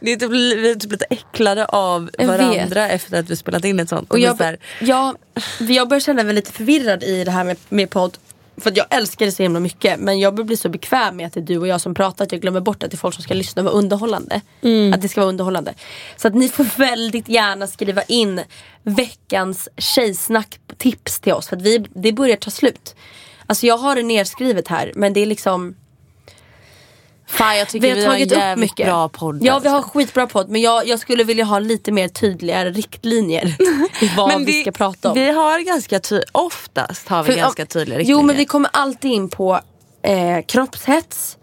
Det är typ, vi är typ lite äcklade av varandra efter att vi spelat in ett sånt. Och, och jag, där. Jag, jag börjar känna mig lite förvirrad i det här med, med podd. För att jag älskar det så himla mycket. Men jag blir så bekväm med att det är du och jag som pratar, att jag glömmer bort att det är folk som ska lyssna och vara underhållande. Mm. Att det ska vara underhållande. Så att ni får väldigt gärna skriva in veckans tjejsnack tips till oss. För att vi, det börjar ta slut. Alltså jag har det nedskrivet här, men det är liksom... Fan, jag tycker vi har, vi har tagit upp mycket bra podd. Ja, alltså. Vi har skitbra podd, men jag, jag skulle vilja ha lite mer tydligare riktlinjer i vad men vi, vi ska prata om. Vi har ganska ty- oftast har vi För, ganska tydliga riktlinjer. Jo, men vi kommer alltid in på eh, kroppshets,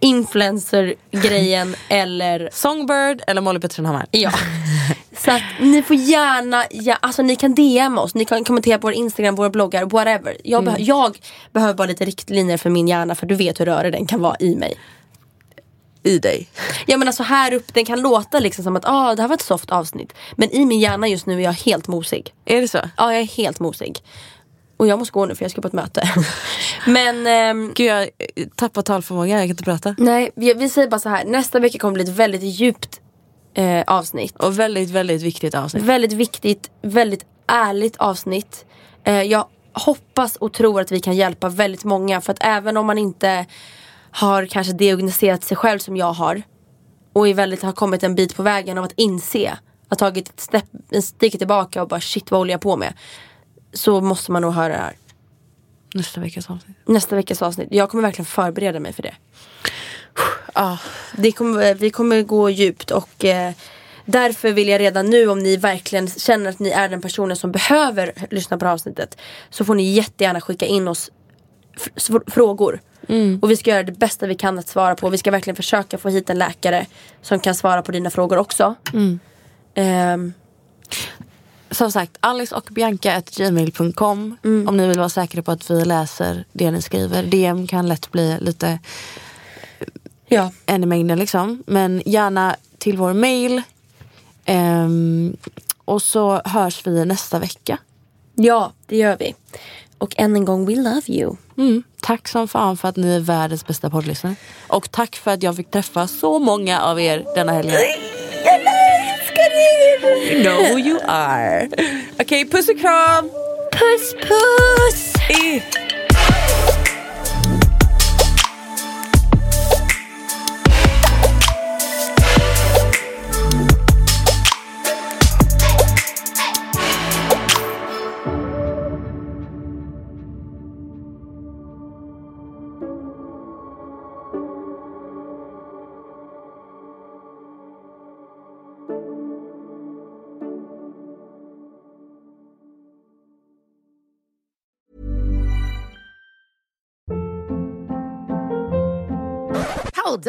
influencer-grejen eller Songbird eller Molly Pettersson Hammar. Ja. Så att ni får gärna, ja, alltså ni kan D M oss, ni kan kommentera på vår Instagram, våra bloggar, whatever. Jag, mm. beh- jag behöver bara lite riktlinjer för min hjärna, för du vet hur rörig den kan vara i mig. I dig. Ja, men alltså här uppe, den kan låta liksom som att ah, det här var ett soft avsnitt. Men i min hjärna just nu är jag helt mosig. Är det så? Ja, jag är helt mosig. Och jag måste gå nu för jag ska på ett möte. Men ehm, Gud, jag tappar talförmåga, jag kan inte prata. Nej, vi, vi säger bara så här. Nästa vecka kommer det bli ett väldigt djupt eh, avsnitt. Och väldigt, väldigt viktigt avsnitt. Väldigt viktigt, väldigt ärligt avsnitt. eh, Jag hoppas och tror att vi kan hjälpa väldigt många. För att även om man inte har kanske diagnostiserat sig själv som jag har, och är väldigt, har kommit en bit på vägen av att inse, har tagit ett steg, en stick tillbaka och bara shit, vad håller jag på med, så måste man nog höra det här. Nästa veckas avsnitt. Nästa veckas avsnitt. Jag kommer verkligen förbereda mig för det. Ja, det kommer, vi kommer gå djupt. Och eh, därför vill jag redan nu, om ni verkligen känner att ni är den personen som behöver lyssna på det här avsnittet, så får ni jättegärna skicka in oss f- frågor. Mm. Och vi ska göra det bästa vi kan att svara på. Vi ska verkligen försöka få hit en läkare som kan svara på dina frågor också. Mm. Ehm Som sagt, alice och bianca at gmail dot com mm. om ni vill vara säkra på att vi läser det ni skriver. D M kan lätt bli lite ja. en i mängden liksom. Men gärna till vår mail. Um, och så hörs vi nästa vecka. Ja, det gör vi. Och än en gång, we love you. Mm. Tack som fan för att ni är världens bästa poddlyssnare. Och tack för att jag fick träffa så många av er denna helgen. No, you are. Okej, okay, puss och kram. Puss, puss. E- Hold